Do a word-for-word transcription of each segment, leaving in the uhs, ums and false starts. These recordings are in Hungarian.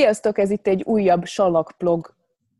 Sziasztok, ez itt egy újabb salakblog,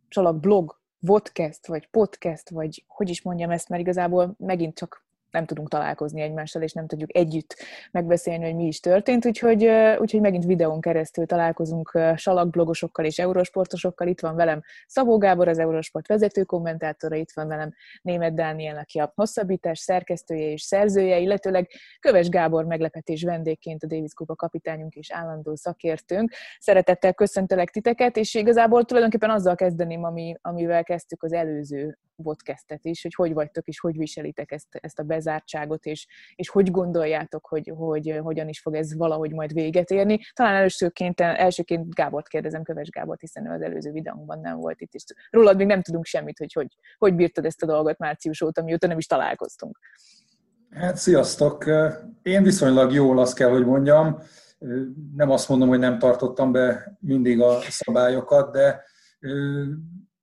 salakblog, vodcast, vagy podcast, vagy hogy is mondjam ezt, mert igazából megint csak nem tudunk találkozni egymással, és nem tudjuk együtt megbeszélni, hogy mi is történt, úgyhogy, úgyhogy megint videón keresztül találkozunk salakblogosokkal és eurosportosokkal. Itt van velem Szabó Gábor, az Eurosport vezető kommentátora, itt van velem Németh Dániel, aki a hosszabbítás szerkesztője és szerzője, illetőleg Köves Gábor meglepetés vendégként a Davis Kupa kapitányunk és állandó szakértőnk. Szeretettel köszöntelek titeket, és igazából tulajdonképpen azzal kezdeném, ami, amivel kezdtük az előző podcastet is, hogy hogy vagytok és hogy viselitek ezt, ezt a bezártságot, és, és hogy gondoljátok, hogy, hogy hogyan is fog ez valahogy majd véget érni. Talán elsőként, elsőként Gábort kérdezem, Köves Gábort, hiszen ő az előző videónkban nem volt itt, és rólad még nem tudunk semmit, hogy hogy, hogy bírtad ezt a dolgot március óta, mióta nem is találkoztunk. Hát sziasztok! Én viszonylag jól, azt kell, hogy mondjam. Nem azt mondom, hogy nem tartottam be mindig a szabályokat, de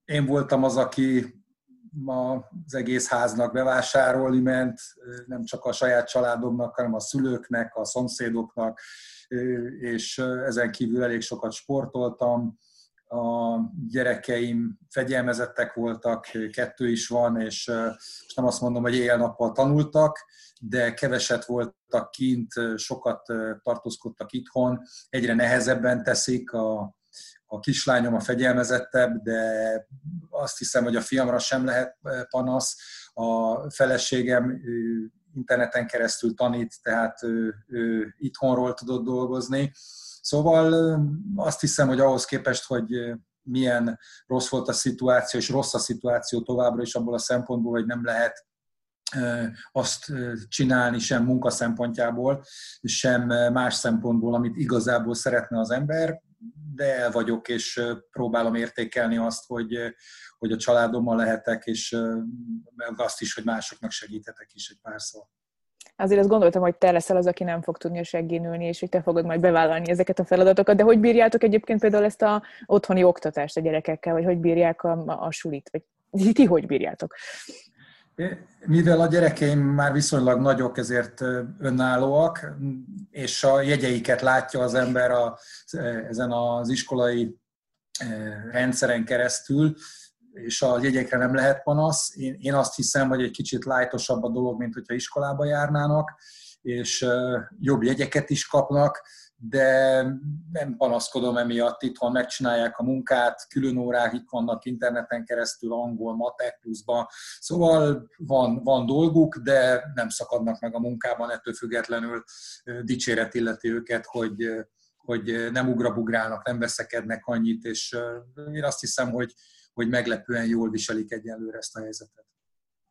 én voltam az, aki ma az egész háznak bevásárolni ment, nem csak a saját családomnak, hanem a szülőknek, a szomszédoknak, és ezen kívül elég sokat sportoltam. A gyerekeim fegyelmezettek voltak, kettő is van, és nem azt mondom, hogy éjjel-nappal tanultak, de keveset voltak kint, sokat tartózkodtak itthon, egyre nehezebben teszik. a A kislányom a fegyelmezettebb, de azt hiszem, hogy a fiamra sem lehet panasz. A feleségem interneten keresztül tanít, tehát ő, ő itthonról tudott dolgozni. Szóval azt hiszem, hogy ahhoz képest, hogy milyen rossz volt a szituáció, és rossz a szituáció továbbra is abból a szempontból, hogy nem lehet azt csinálni sem munka szempontjából, sem más szempontból, amit igazából szeretne az ember, de el vagyok, és próbálom értékelni azt, hogy, hogy a családommal lehetek, és azt is, hogy másoknak segíthetek is egy pár szó. Azért azt gondoltam, hogy te leszel az, aki nem fog tudni a seggén ülni, és hogy te fogod majd bevállalni ezeket a feladatokat, de hogy bírjátok egyébként például ezt az otthoni oktatást a gyerekekkel, vagy hogy bírják a, a sulit, vagy ti hogy bírjátok? Mivel a gyerekeim már viszonylag nagyok, ezért önállóak, és a jegyeiket látja az ember a, ezen az iskolai rendszeren keresztül, és a jegyekre nem lehet panasz. Én, én azt hiszem, hogy egy kicsit lightosabb a dolog, mint hogyha iskolába járnának, és jobb jegyeket is kapnak, de nem panaszkodom emiatt, itthon megcsinálják a munkát, külön órák itt vannak interneten keresztül, angol, matek pluszban, szóval van, van dolguk, de nem szakadnak meg a munkában, ettől függetlenül dicséret illeti őket, hogy, hogy nem ugrabugrálnak, nem veszekednek annyit, és én azt hiszem, hogy, hogy meglepően jól viselik egyelőre ezt a helyzetet.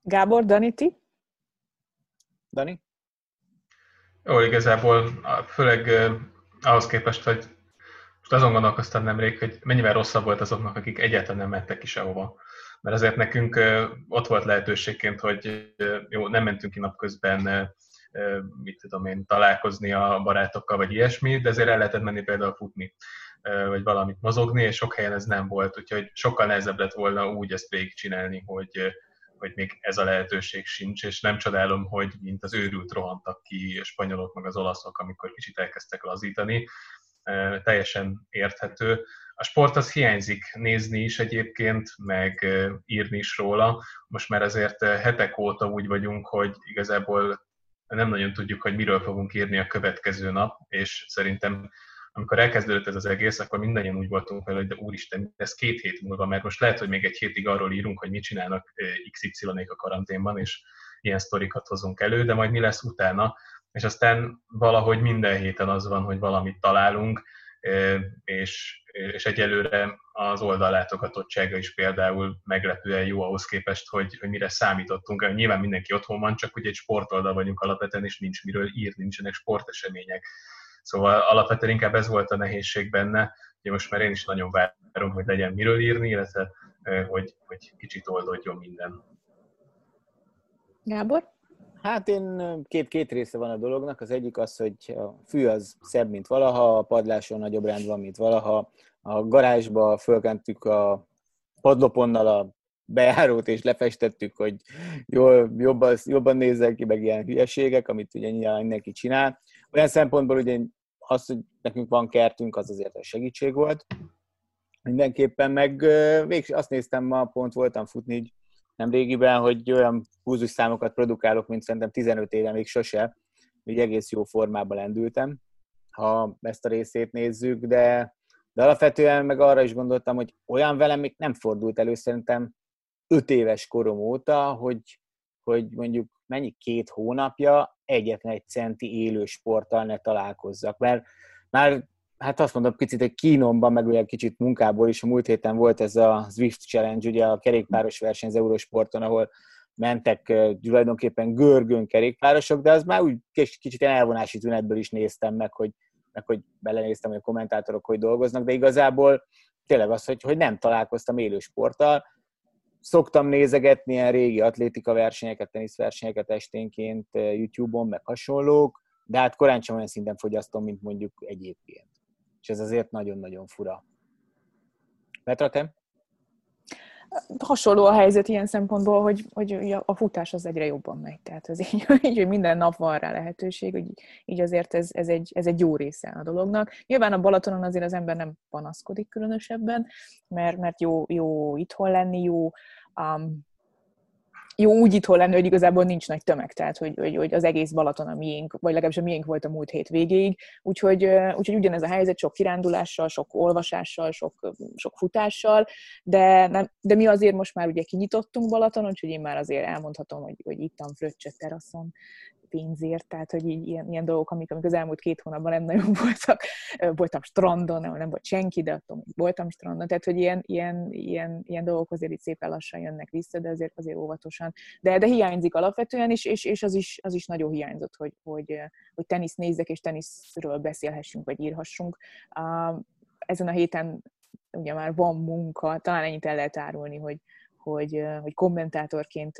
Gábor, Dani, ti? Dani? Jó, igazából főleg ahhoz képest, hogy most azon gondolkoztam nemrég, hogy mennyivel rosszabb volt azoknak, akik egyáltalán nem mentek ki sehova. Mert azért nekünk ott volt lehetőségként, hogy jó, nem mentünk ki napközben, mit tudom én, találkozni a barátokkal, vagy ilyesmi, de azért el lehetett menni például futni, vagy valamit mozogni, és sok helyen ez nem volt, úgyhogy sokkal nehezebb lett volna úgy ezt végigcsinálni, hogy hogy még ez a lehetőség sincs, és nem csodálom, hogy mint az őrült rohantak ki a spanyolok, meg az olaszok, amikor kicsit elkezdtek lazítani. E, teljesen érthető. A sport az hiányzik nézni is egyébként, meg írni is róla. Most már azért hetek óta úgy vagyunk, hogy igazából nem nagyon tudjuk, hogy miről fogunk írni a következő nap, és szerintem amikor elkezdődött ez az egész, akkor mindannyian úgy voltunk vele, hogy de úristen, ez két hét múlva, mert most lehet, hogy még egy hétig arról írunk, hogy mit csinálnak iksz ipszilonék a karanténban, és ilyen sztorikat hozunk elő, de majd mi lesz utána, és aztán valahogy minden héten az van, hogy valamit találunk, és, és egyelőre az oldalátogatottsága is például meglepően jó ahhoz képest, hogy, hogy mire számítottunk. Nyilván mindenki otthon van, csak ugye egy sportoldal vagyunk alapvetően, és nincs miről írni, nincsenek sportesemények. Szóval alapvetően inkább ez volt a nehézség benne, hogy most már én is nagyon várom, hogy legyen miről írni, illetve hogy, hogy kicsit oldódjon minden. Gábor? Hát én két, két része van a dolognak. Az egyik az, hogy a fű az szebb, mint valaha, a padláson nagyobb rend van, mint valaha. A garázsba fölkentük a padloponnal a bejárót, és lefestettük, hogy jól, jobban, jobban nézzen ki, meg ilyen hülyeségek, amit ugye nyilván neki csinál. Olyan szempontból ugye az, hogy nekünk van kertünk, az azért a segítség volt. mindenképpen, meg végül azt néztem, ma pont voltam futni így nem régiben, hogy olyan húzus számokat produkálok, mint szerintem tizenöt éve még sose, így egész jó formában lendültem, ha ezt a részét nézzük, de, de alapvetően meg arra is gondoltam, hogy olyan velem még nem fordult elő szerintem öt éves korom óta, hogy, hogy mondjuk mennyi két hónapja egyetlen egy centi élő sporttal ne találkozzak, mert már hát azt mondom, picit egy kínomban, meg ugye kicsit munkából is. A múlt héten volt ez a Zwift Challenge, ugye a kerékpáros verseny az Eurosporton, ahol mentek tulajdonképpen görgőn kerékpárosok, de az már úgy kicsit ilyen elvonási tünetből is néztem meg, hogy, meg hogy belenéztem, hogy a kommentátorok hogy dolgoznak, de igazából tényleg az, hogy, hogy nem találkoztam élő sporttal. Szoktam nézegetni ilyen régi atlétika versenyeket, teniszversenyeket esténként YouTube-on, meg hasonlók, de hát korán sem olyan szinten fogyasztom, mint mondjuk egyébként. És ez azért nagyon-nagyon fura. Petra, te? Hasonló a helyzet ilyen szempontból, hogy, hogy a futás az egyre jobban megy. Tehát az így, hogy minden nap van rá lehetőség, hogy így azért ez, ez, egy, ez egy jó része a dolognak. Nyilván a Balatonon azért az ember nem panaszkodik különösebben, mert, mert jó, jó itthon lenni, jó... Um, jó úgy itthon lenni, hogy igazából nincs nagy tömeg, tehát hogy, hogy, hogy az egész Balaton a miénk, vagy legalábbis a miénk volt a múlt hét végéig, úgyhogy, úgyhogy ugyanez a helyzet sok kirándulással, sok olvasással, sok, sok futással, de, nem, de mi azért most már ugye kinyitottunk Balatonon, úgyhogy én már azért elmondhatom, hogy, hogy ittam fröccsöt teraszon pénzért, tehát hogy így, ilyen, ilyen dolgok, amik, amik az elmúlt két hónapban nem nagyon voltak, voltam strandon, nem, nem volt senki, de attól voltam strandon, tehát hogy ilyen, ilyen, ilyen, ilyen dolgok azért így szépen lassan jönnek vissza, de azért, azért óvatosan. De, de hiányzik alapvetően is, és, és az, is, az is nagyon hiányzott, hogy, hogy, hogy teniszt nézzek, és teniszről beszélhessünk, vagy írhassunk. Ezen a héten ugye már van munka, talán ennyit el lehet árulni, hogy, hogy, hogy kommentátorként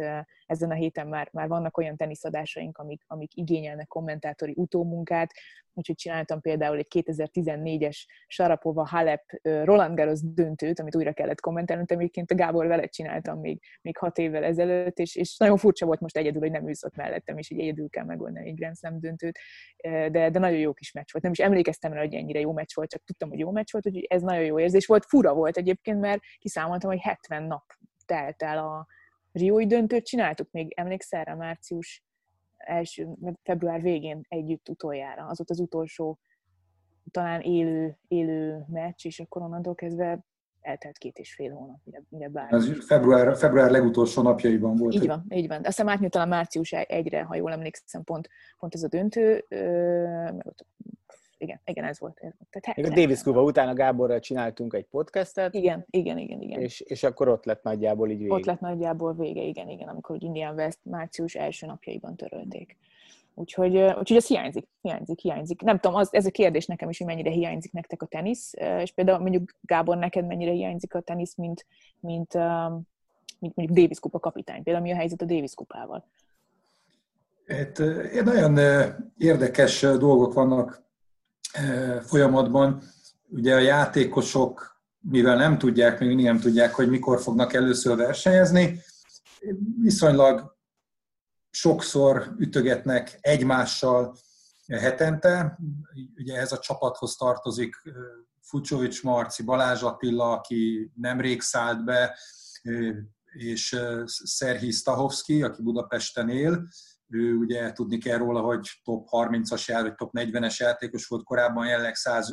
ezen a héten már, már vannak olyan teniszadásaink, amik, amik igényelnek kommentátori utómunkát, úgyhogy csináltam például egy kétezer-tizennégyes Sarapova Halep Roland Garos döntőt, amit újra kellett kommentálni, amiként a Gábor veled csináltam még, még hat évvel ezelőtt, és, és nagyon furcsa volt most egyedül, hogy nem ülsz ott mellettem, és így egyedül kell megoldani egy Grand Slam döntőt, de, de nagyon jó kis meccs volt. Nem is emlékeztem rá, hogy ennyire jó meccs volt, csak tudtam, hogy jó meccs volt, úgyhogy ez nagyon jó érzés volt. Fura volt egyébként, mert kiszámoltam, hogy hetven nap telt el a riói döntőt, csináltuk még, emlékszel rá, március első, február végén együtt utoljára. Az volt az utolsó talán élő, élő meccs, és akkor onnantól kezdve eltelt két és fél hónap, mire bár. Ez február, február legutolsó napjaiban volt. Így van, hogy... így van. Azt hiszem átnyújt talán március egyre, ha jól emlékszem, pont, pont ez a döntő. Igen, igen, ez volt. Tehát, a Davis Kupa után a Gáborral csináltunk egy podcastet. Igen, igen, igen. igen. És, és akkor ott lett nagyjából így vége. Ott lett nagyjából vége, igen, igen, amikor Indian Wells március első napjaiban törölték. Úgyhogy, úgyhogy ez hiányzik, hiányzik, hiányzik. Nem tudom, az, ez a kérdés nekem is, hogy mennyire hiányzik nektek a tenisz, és például mondjuk Gábor, neked mennyire hiányzik a tenisz, mint, mint, mint mondjuk Davis Kupa kapitány. Például mi a helyzet a Davis Kupával? Hát, nagyon érdekes dolgok vannak folyamatban. Ugye a játékosok, mivel nem tudják, még nem tudják, hogy mikor fognak először versenyezni, viszonylag sokszor ütögetnek egymással hetente. Ugye ehhez a csapathoz tartozik Fucsovics Marci, Balázs Attila, aki nemrég szállt be, és Szerhi Stahovszki, aki Budapesten él. Ő ugye tudni kell róla, hogy top harmincas jár, vagy top negyvenes játékos volt korábban, jelenleg száz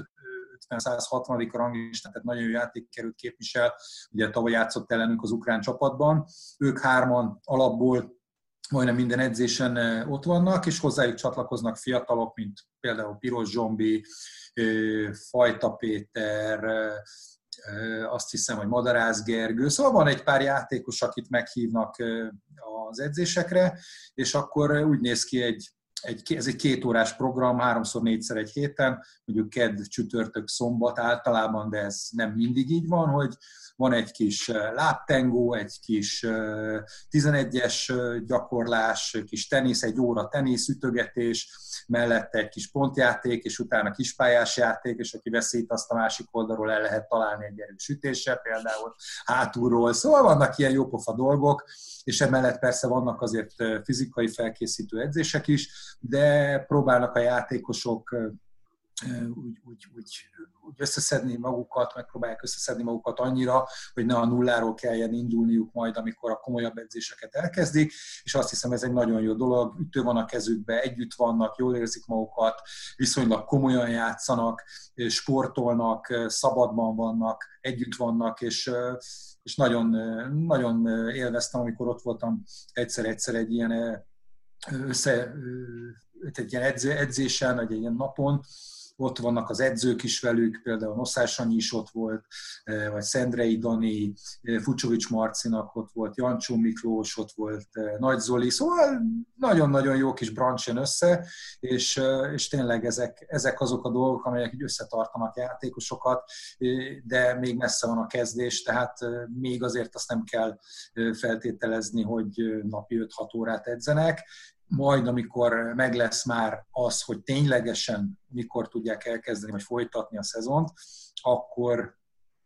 ötven száz hatvan ranglistán, tehát nagyon jó játékkerült képvisel. Ugye tavaly játszott ellenünk az ukrán csapatban. Ők hárman alapból majdnem minden edzésen ott vannak, és hozzájuk csatlakoznak fiatalok, mint például Piros Zsombi, Fajta Péter, azt hiszem, hogy Madarász Gergő. Szóval van egy pár játékos, akit meghívnak az edzésekre, és akkor úgy néz ki egy, egy ez egy kétórás program, háromszor, négyszer egy héten, mondjuk kedd, csütörtök, szombat általában, de ez nem mindig így van, hogy van egy kis lábtengó, egy kis tizenegyes gyakorlás, kis tenisz, egy óra tenisz, ütögetés, mellette egy kis pontjáték, és utána kispályás játék, és aki veszít, azt a másik oldalról el lehet találni egy erős ütéssel, például hátulról. Szóval vannak ilyen jópofa dolgok, és emellett persze vannak azért fizikai felkészítő edzések is, de próbálnak a játékosok úgy, úgy, úgy, úgy összeszedni magukat, megpróbálják összeszedni magukat annyira, hogy ne a nulláról kelljen indulniuk majd, amikor a komolyabb edzéseket elkezdik, és azt hiszem ez egy nagyon jó dolog, ütő van a kezükbe, együtt vannak, jól érzik magukat, viszonylag komolyan játszanak, sportolnak, szabadban vannak, együtt vannak, és és nagyon, nagyon élveztem, amikor ott voltam egyszer-egyszer egy ilyen, össze, egy ilyen edző, edzésen, egy ilyen napon. Ott vannak az edzők is velük, például Noszár Sanyi is ott volt, vagy Szendrei Dani, Fucsovics Marcinak ott volt, Jancsó Miklós ott volt, Nagy Zoli, szóval nagyon-nagyon jó kis brancs jön össze, és, és tényleg ezek, ezek azok a dolgok, amelyek összetartanak játékosokat, de még messze van a kezdés, tehát még azért azt nem kell feltételezni, hogy napi öt-hat órát edzenek, majd amikor meg lesz már az, hogy ténylegesen mikor tudják elkezdeni, vagy folytatni a szezont, akkor,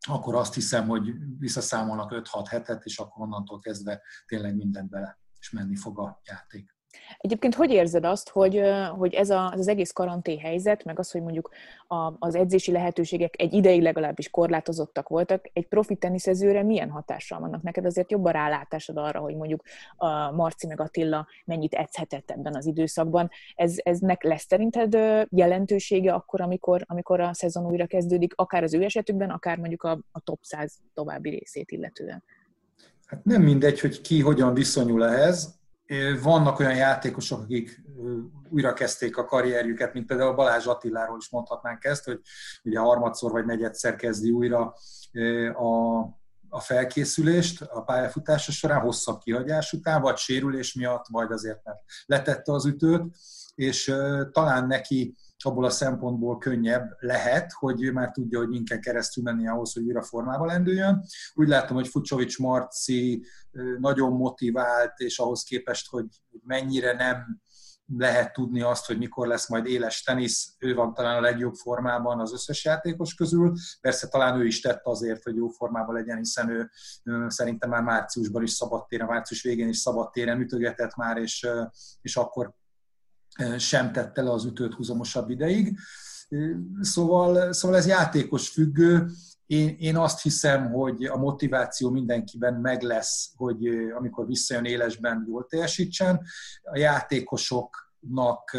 akkor azt hiszem, hogy visszaszámolnak öt-hat hetet, és akkor onnantól kezdve tényleg mindent bele, és menni fog a játék. Egyébként hogy érzed azt, hogy, hogy ez, a, ez az egész karantén helyzet, meg az, hogy mondjuk a, az edzési lehetőségek egy ideig legalábbis korlátozottak voltak, egy profi teniszezőre milyen hatással vannak? Neked azért jobb a rálátásod arra, hogy mondjuk a Marci meg Attila mennyit edzhetett ebben az időszakban. Ez, ez nek lesz szerinted jelentősége akkor, amikor, amikor a szezon újra kezdődik, akár az ő esetükben, akár mondjuk a, a top száz további részét illetően? Hát nem mindegy, hogy ki hogyan viszonyul ehhez. Vannak olyan játékosok, akik újra kezdték a karrierjüket, mint például Balázs Attiláról is mondhatnánk ezt, hogy ugye harmadszor vagy negyedszer kezdi újra a, a felkészülést a pályafutása során, hosszabb kihagyás után, vagy sérülés miatt, vagy azért, mert letette az ütőt, és talán neki abból a szempontból könnyebb lehet, hogy ő már tudja, hogy minken keresztül menni ahhoz, hogy újra formába lendüljön. Úgy látom, hogy Fucsovics Marci nagyon motivált, és ahhoz képest, hogy mennyire nem lehet tudni azt, hogy mikor lesz majd éles tenisz, ő van talán a legjobb formában az összes játékos közül. Persze talán ő is tett azért, hogy jó formában legyen, hiszen ő szerintem már márciusban is szabadtéren, március végén is szabadtéren ütögetett már, és, és akkor sem tette le az ütőt húzamosabb ideig. Szóval, szóval ez játékos függő. Én, én azt hiszem, hogy a motiváció mindenkiben meg lesz, hogy amikor visszajön élesben, jól teljesítsen. A játékosoknak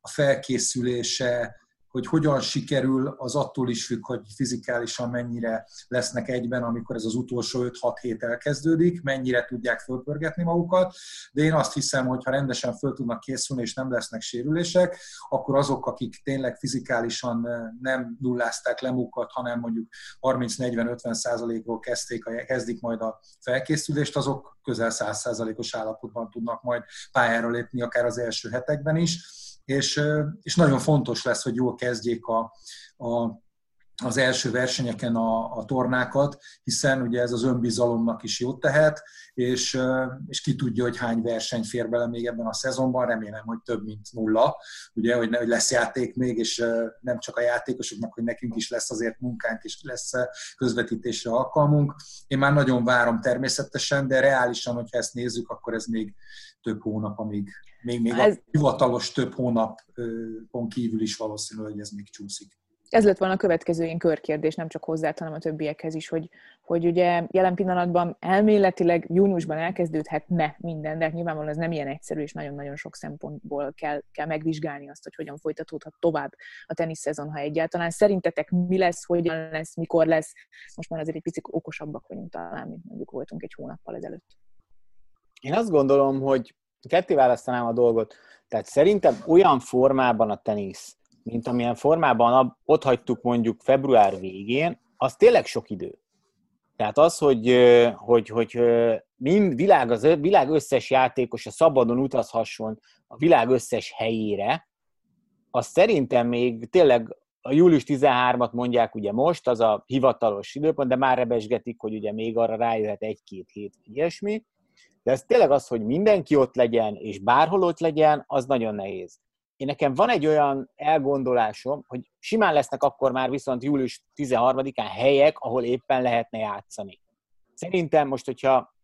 a felkészülése, hogy hogyan sikerül, az attól is függ, hogy fizikálisan mennyire lesznek egyben, amikor ez az utolsó öt-hat hét elkezdődik, mennyire tudják fölpörgetni magukat, de én azt hiszem, hogy ha rendesen föl tudnak készülni, és nem lesznek sérülések, akkor azok, akik tényleg fizikálisan nem nullázták le magukat, hanem mondjuk harminc-negyven-ötven százalékról kezdték, kezdik majd a felkészülést, azok közel száz százalékos állapotban tudnak majd pályára lépni, akár az első hetekben is. És, és nagyon fontos lesz, hogy jól kezdjék a, a, az első versenyeken a, a tornákat, hiszen ugye ez az önbizalomnak is jót tehet, és, és ki tudja, hogy hány verseny fér bele még ebben a szezonban, remélem, hogy több, mint nulla, ugye, hogy, ne, hogy lesz játék még, és nem csak a játékosoknak, hogy nekünk is lesz azért munkánk, és lesz közvetítésre alkalmunk. Én már nagyon várom természetesen, de reálisan, hogyha ezt nézzük, akkor ez még több hónap, amíg Még, még ez, a hivatalos több hónapon kívül is valószínű, hogy ez még csúszik. Ez lett volna a következő én körkérdés, nem csak hozzá, hanem a többiekhez is, hogy, hogy ugye jelen pillanatban elméletileg júniusban elkezdődhetne minden, de nyilvánvalóan ez nem ilyen egyszerű, és nagyon-nagyon sok szempontból kell, kell megvizsgálni azt, hogy hogyan folytatódhat tovább a teniszszezon, ha egyáltalán. Szerintetek mi lesz, hogyan lesz, mikor lesz? Most már azért egy picit okosabbak vagyunk talán, mint mondjuk voltunk egy hónappal ezelőtt. Én azt gondolom, hogy ketté választanám a dolgot. Tehát szerintem olyan formában a tenisz, mint amilyen formában ott hagytuk mondjuk február végén, az tényleg sok idő. Tehát az, hogy, hogy, hogy mind világ, az, világ összes játékosa szabadon utazhasson a világ összes helyére, az szerintem még tényleg a július tizenharmadikat mondják ugye most, az a hivatalos időpont, de már rebesgetik, hogy ugye még arra rájöhet egy-két hét, ilyesmi. De ez tényleg az, hogy mindenki ott legyen, és bárhol ott legyen, az nagyon nehéz. Én nekem van egy olyan elgondolásom, hogy simán lesznek akkor már viszont július tizenharmadikán helyek, ahol éppen lehetne játszani. Szerintem most, hogyha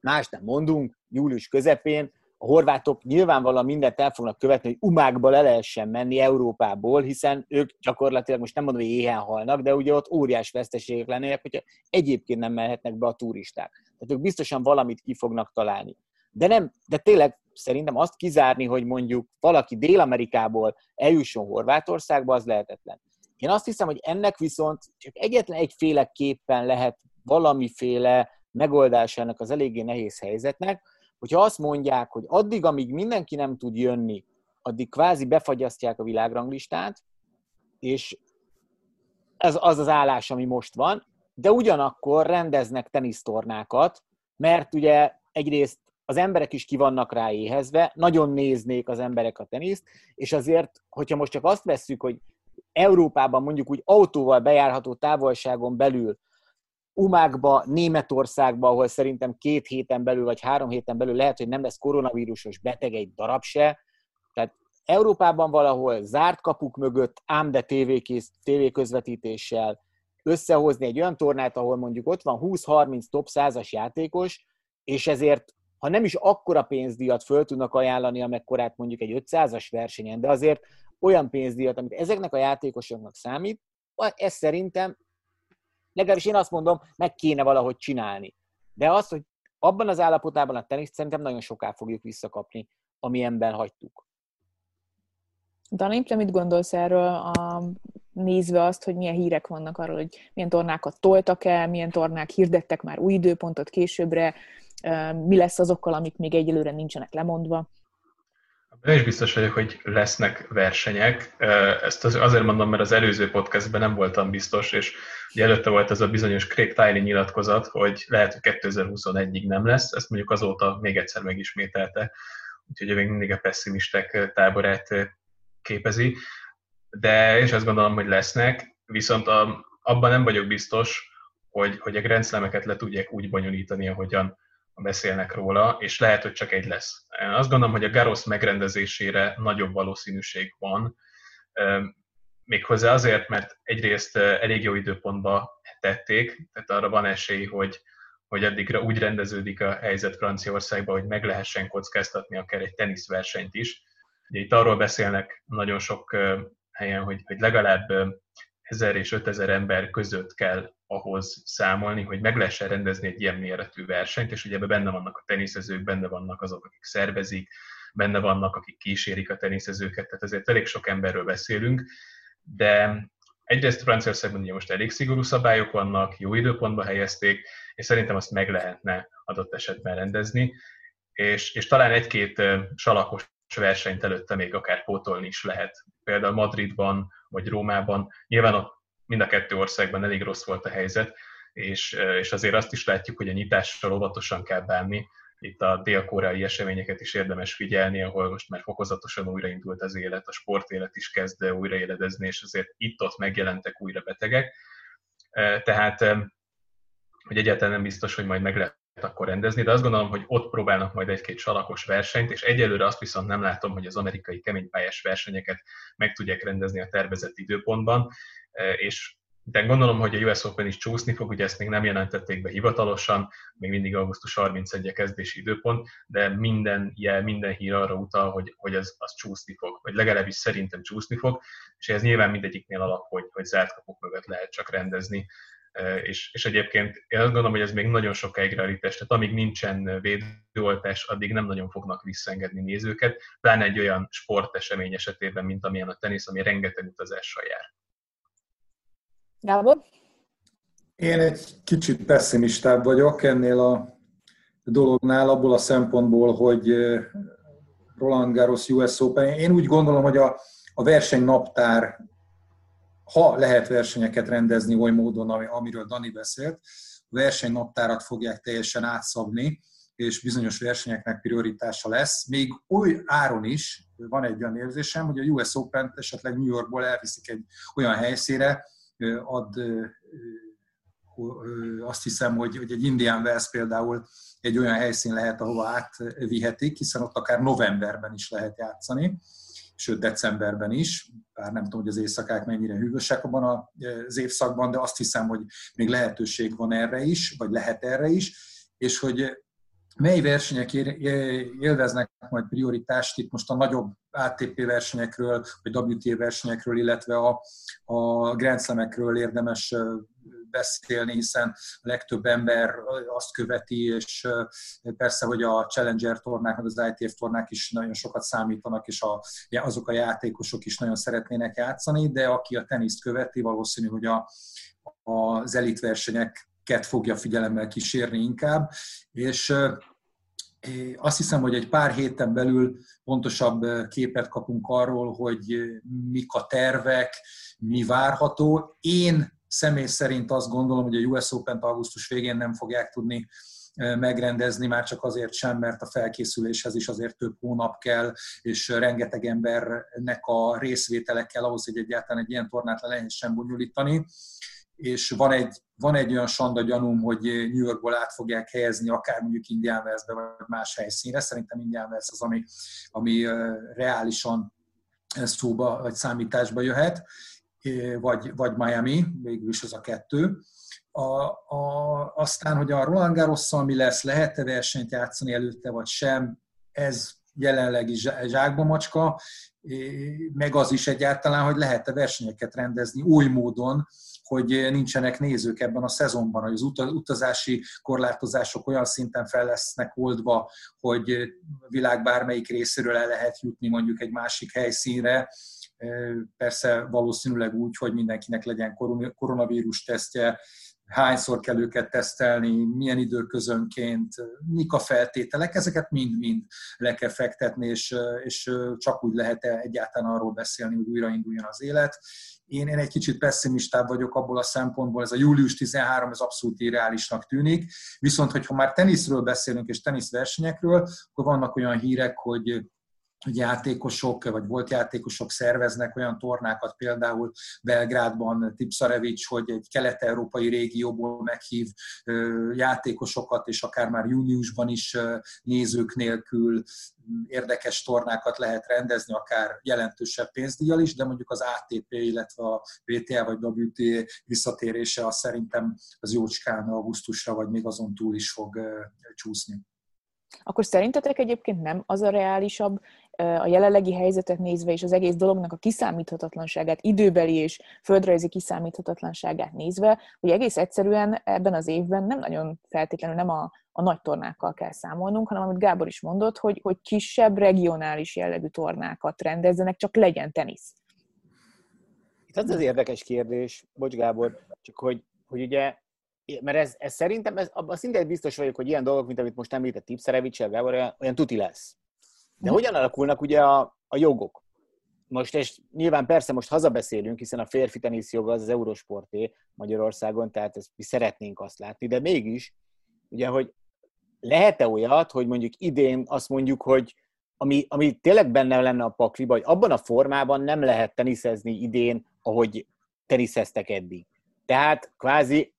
más nem mondunk, július közepén, a horvátok nyilvánvalóan mindent el fognak követni, hogy umákba le lehessen menni Európából, hiszen ők gyakorlatilag most nem mondom, hogy éhen halnak, de ugye ott óriás veszteségek lennének, hogyha egyébként nem mehetnek be a turisták. Tehát ők biztosan valamit ki fognak találni. De, nem, de tényleg szerintem azt kizárni, hogy mondjuk valaki Dél-Amerikából eljusson Horvátországba, az lehetetlen. Én azt hiszem, hogy ennek viszont csak egyetlen egyféleképpen lehet valamiféle megoldása ennek az eléggé nehéz helyzetnek, hogyha azt mondják, hogy addig, amíg mindenki nem tud jönni, addig kvázi befagyasztják a világranglistát, és ez az az állás, ami most van, de ugyanakkor rendeznek tenisztornákat, mert ugye egyrészt az emberek is ki vannak rá éhezve, nagyon néznék az emberek a teniszt, és azért, hogyha most csak azt vesszük, hogy Európában mondjuk úgy autóval bejárható távolságon belül, umákba, Németországba, ahol szerintem két héten belül, vagy három héten belül lehet, hogy nem lesz koronavírusos beteg egy darab se. Tehát Európában valahol zárt kapuk mögött, ám de tévéközvetítéssel összehozni egy olyan tornát, ahol mondjuk ott van húsz-harminc top százas játékos, és ezért, ha nem is akkora pénzdíjat föl tudnak ajánlani, amekkorát mondjuk egy ötszázas versenyen, de azért olyan pénzdíjat, amit ezeknek a játékosoknak számít, ez szerintem legalábbis én azt mondom, meg kéne valahogy csinálni. De azt, hogy abban az állapotában a teniszt szerintem nagyon soká fogjuk visszakapni, amilyenben hagytuk. Dani, te mit gondolsz erről, a, nézve azt, hogy milyen hírek vannak arról, hogy milyen tornákat toltak el, milyen tornák hirdettek már új időpontot későbbre, mi lesz azokkal, amik még egyelőre nincsenek lemondva? Nem is biztos vagyok, hogy lesznek versenyek. Ezt azért mondom, mert az előző podcastben nem voltam biztos, és ugye előtte volt ez a bizonyos Craig Tiley nyilatkozat, hogy lehet, hogy kétezer-huszonegyig nem lesz. Ezt mondjuk azóta még egyszer megismételte, úgyhogy még mindig a pessimisták táborát képezi. De és azt gondolom, hogy lesznek, viszont a, abban nem vagyok biztos, hogy, hogy a Grand Slameket le tudják úgy bonyolítani, ahogyan beszélnek róla, és lehet, hogy csak egy lesz. Én azt gondolom, hogy a Garos megrendezésére nagyobb valószínűség van, méghozzá azért, mert egyrészt elég jó időpontba tették, tehát arra van esély, hogy, hogy addigra úgy rendeződik a helyzet Franciaországban, hogy meg lehessen kockáztatni akár egy teniszversenyt is. Ugye itt arról beszélnek nagyon sok helyen, hogy, hogy legalább ezer és ötezer ember között kell ahhoz számolni, hogy meg lehessen rendezni egy ilyen méretű versenyt, és ugye ebben benne vannak a teniszezők, benne vannak azok, akik szervezik, benne vannak, akik kísérik a teniszezőket, tehát azért elég sok emberről beszélünk, de egyrészt Franciaországban ugye most elég szigorú szabályok vannak, jó időpontba helyezték, és szerintem azt meg lehetne adott esetben rendezni, és, és talán egy-két salakos versenyt előtte még akár pótolni is lehet. Például Madridban vagy Rómában, nyilván ott mind a kettő országban elég rossz volt a helyzet, és, és azért azt is látjuk, hogy a nyitással óvatosan kell bánni. Itt a dél-koreai eseményeket is érdemes figyelni, ahol most már fokozatosan újraindult az élet, a sportélet is kezd újraéledezni, és azért itt-ott megjelentek újra betegek. Tehát, hogy egyáltalán nem biztos, hogy majd meg lehet akkor rendezni, de azt gondolom, hogy ott próbálnak majd egy-két salakos versenyt, és egyelőre azt viszont nem látom, hogy az amerikai keménypályás versenyeket meg tudják rendezni a tervezett időpontban, és de gondolom, hogy a U S Open is csúszni fog, ugye ezt még nem jelentették be hivatalosan, még mindig augusztus harmincegyedike kezdési időpont, de minden jel, minden hír arra utal, hogy, hogy az, az csúszni fog, vagy legalábbis szerintem csúszni fog, és ez nyilván mindegyiknél alap, hogy, hogy zárt kapuk mögött lehet csak rendezni. És, és egyébként én azt gondolom, hogy ez még nagyon sokáig realitás, tehát amíg nincsen védőoltás, addig nem nagyon fognak visszaengedni nézőket, pláne egy olyan sportesemény esetében, mint amilyen a tenisz, ami rengeteg utazással jár. Gábor? Én egy kicsit pessimistább vagyok ennél a dolognál, abból a szempontból, hogy Roland Garos U S Open. Én úgy gondolom, hogy a, a versenynaptár, ha lehet versenyeket rendezni oly módon, amiről Dani beszélt, a versenynaptárat fogják teljesen átszabni, és bizonyos versenyeknek prioritása lesz. Még oly áron is van egy olyan érzésem, hogy a U S Open esetleg New Yorkból elviszik egy olyan helyszínre, ad, azt hiszem, hogy egy Indian Wells például egy olyan helyszín lehet, ahova átvihetik, hiszen ott akár novemberben is lehet játszani, sőt decemberben is, bár nem tudom, hogy az éjszakák mennyire hűvösek abban az évszakban, de azt hiszem, hogy még lehetőség van erre is, vagy lehet erre is, és hogy Mely versenyek élveznek majd prioritást itt most a nagyobb á té pé versenyekről, vagy dupla vé té é versenyekről, illetve a, a Grand Slamekről érdemes beszélni, hiszen a legtöbb ember azt követi, és persze, hogy a Challenger tornák, az i té ef tornák is nagyon sokat számítanak, és a, azok a játékosok is nagyon szeretnének játszani, de aki a teniszt követi, valószínű, hogy a, az elitversenyek fogja figyelemmel kísérni inkább, és azt hiszem, hogy egy pár héten belül pontosabb képet kapunk arról, hogy mik a tervek, mi várható. Én személy szerint azt gondolom, hogy a u es Open-t augusztus végén nem fogják tudni megrendezni, már csak azért sem, mert a felkészüléshez is azért több hónap kell, és rengeteg embernek a részvétele kell ahhoz, hogy egyáltalán egy ilyen tornát le lehessen bonyolítani. És van egy, van egy olyan sanda gyanúm, hogy New Yorkból át fogják helyezni akár mondjuk Indian Wellsbe, vagy más helyszínre. Szerintem Indian Wells az, ami, ami reálisan szóba, vagy számításba jöhet, vagy, vagy Miami, végül is az a kettő. A, a, aztán, hogy a Roland Garosszal mi lesz, lehet-e versenyt játszani előtte, vagy sem, ez jelenleg is zsákba macska, meg az is egyáltalán, hogy lehet-e versenyeket rendezni új módon, hogy nincsenek nézők ebben a szezonban, hogy az utazási korlátozások olyan szinten fel lesznek oldva, hogy a világ bármelyik részéről el lehet jutni mondjuk egy másik helyszínre, persze valószínűleg úgy, hogy mindenkinek legyen koronavírus tesztje, hányszor kell őket tesztelni, milyen időközönként, mik a feltételek, ezeket mind-mind le kell fektetni, és, és csak úgy lehet egyáltalán arról beszélni, hogy újrainduljon az élet. Én, én egy kicsit pessimistább vagyok abból a szempontból, ez a július tizenharmadika, ez abszolút irreálisnak tűnik, viszont hogyha már teniszről beszélünk, és teniszversenyekről, akkor vannak olyan hírek, hogy hogy játékosok, vagy volt játékosok szerveznek olyan tornákat, például Belgrádban Tipsarević, hogy egy kelet-európai régióból meghív játékosokat, és akár már júniusban is nézők nélkül érdekes tornákat lehet rendezni, akár jelentősebb pénzdíjjal is, de mondjuk az á té pé, illetve a vé té á vagy dupla vé té é visszatérése az szerintem az jócskán augusztusra, vagy még azon túl is fog csúszni. Akkor szerintetek egyébként nem az a reálisabb, a jelenlegi helyzetet nézve és az egész dolognak a kiszámíthatatlanságát, időbeli és földrajzi kiszámíthatatlanságát nézve, hogy egész egyszerűen ebben az évben nem nagyon feltétlenül nem a, a nagy tornákkal kell számolnunk, hanem amit Gábor is mondott, hogy, hogy kisebb, regionális jellegű tornákat rendezzenek, csak legyen tenisz. Itt az az érdekes kérdés, bocs Gábor, csak hogy, hogy ugye, mert ez, ez szerintem, ez, abban szinte biztos vagyok, hogy ilyen dolgok, mint amit most említett Tipsarević Gábor, olyan, olyan tuti lesz. De hogyan alakulnak ugye a, a jogok? Most, és nyilván persze most hazabeszélünk, hiszen a férfi tenisz joga az az Eurosporté Magyarországon, tehát ezt mi szeretnénk azt látni, de mégis, ugye, hogy lehet-e olyat, hogy mondjuk idén azt mondjuk, hogy ami, ami tényleg benne lenne a pakliba, hogy abban a formában nem lehet teniszezni idén, ahogy teniszeztek eddig. Tehát kvázi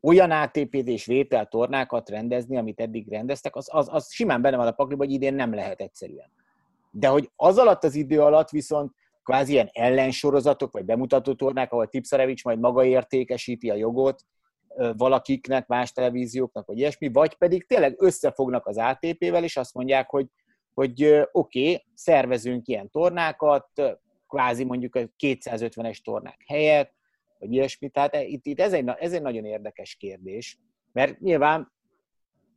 olyan á té pé-t és vétel tornákat rendezni, amit eddig rendeztek, az, az, az simán benne van a pakliba, hogy idén nem lehet egyszerűen. De hogy az alatt az idő alatt viszont kvázi ilyen ellensorozatok, vagy bemutató tornák, ahol Tipsarević majd maga értékesíti a jogot valakiknek, más televízióknak, vagy ilyesmi, vagy pedig tényleg összefognak az á té pé-vel, és azt mondják, hogy, hogy oké, okay, szervezünk ilyen tornákat, kvázi mondjuk a kétszázötvenes tornák helyett, vagy ilyesmi. Tehát itt, itt ez, egy, ez egy nagyon érdekes kérdés, mert nyilván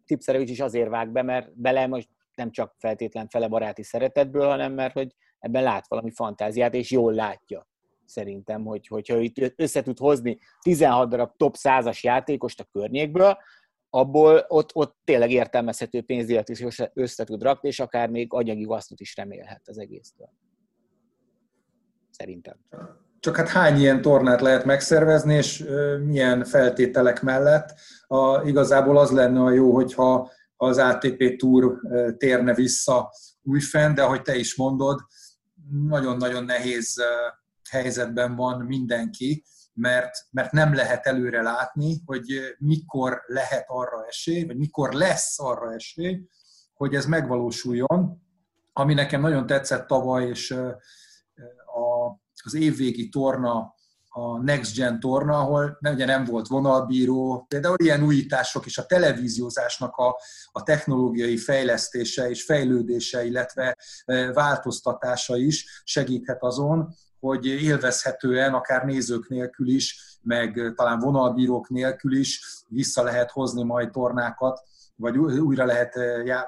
Tipsarević is azért vág be, mert bele most nem csak feltétlen fele baráti szeretetből, hanem mert hogy ebben lát valami fantáziát, és jól látja szerintem, hogy, hogyha itt össze tud hozni tizenhat darab top százas játékost a környékből, abból ott, ott tényleg értelmezhető pénzdíjat is össze tud rakni, és akár még anyagi hasznot is remélhet az egésztől. Szerintem. Csak hát hány ilyen tornát lehet megszervezni, és milyen feltételek mellett. A, igazából az lenne a jó, hogyha az á té pé Tour térne vissza újfent, de ahogy te is mondod, nagyon-nagyon nehéz helyzetben van mindenki, mert, mert nem lehet előre látni, hogy mikor lehet arra esély, vagy mikor lesz arra esély, hogy ez megvalósuljon. Ami nekem nagyon tetszett tavaly, és a az évvégi torna a Next Gen torna, ahol nem, ugye nem volt vonalbíró, például ilyen újítások és a televíziózásnak a, a technológiai fejlesztése és fejlődése, illetve változtatása is segíthet azon, hogy élvezhetően, akár nézők nélkül is, meg talán vonalbírók nélkül is vissza lehet hozni majd tornákat, vagy újra lehet,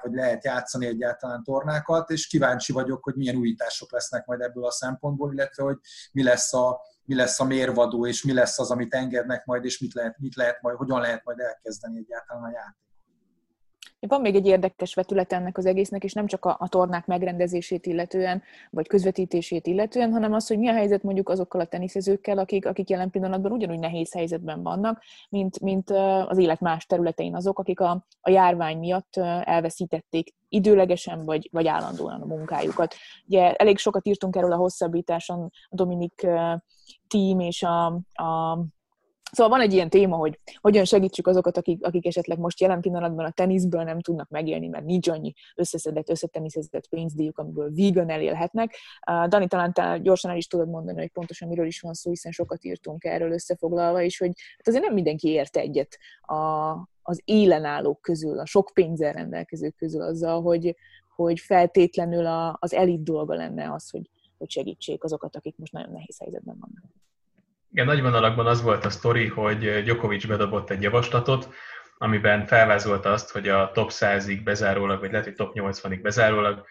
vagy lehet játszani egyáltalán tornákat, és kíváncsi vagyok, hogy milyen újítások lesznek majd ebből a szempontból, illetve hogy mi lesz a, mi lesz a mérvadó, és mi lesz az, amit engednek majd, és mit lehet, mit lehet majd, hogyan lehet majd elkezdeni egyáltalán a játékot. Van még egy érdekes vetület ennek az egésznek, és nem csak a, a tornák megrendezését illetően, vagy közvetítését illetően, hanem az, hogy mi a helyzet mondjuk azokkal a teniszezőkkel, akik, akik jelen pillanatban ugyanúgy nehéz helyzetben vannak, mint, mint az élet más területein azok, akik a, a járvány miatt elveszítették időlegesen vagy, vagy állandóan a munkájukat. Ugye elég sokat írtunk erről a hosszabbításon, a Dominik tím és a... a Szóval van egy ilyen téma, hogy hogyan segítsük azokat, akik, akik esetleg most jelen pillanatban a teniszből nem tudnak megélni, mert nincs annyi összeszedett, összeteniszezett pénzdíjuk, amiből vígan elélhetnek. Dani, talán te gyorsan el is tudod mondani, hogy pontosan miről is van szó, hiszen sokat írtunk erről összefoglalva, és hogy hát azért nem mindenki ért egyet a, az élenállók közül, a sok pénzzel rendelkezők közül azzal, hogy, hogy feltétlenül a, az elit dolga lenne az, hogy, hogy segítsék azokat, akik most nagyon nehéz helyzetben vannak. Igen, nagy vonalakban az volt a sztori, hogy Djokovic bedobott egy javaslatot, amiben felvázolta azt, hogy a top százig bezárólag, vagy lehet, hogy top nyolcvanig bezárólag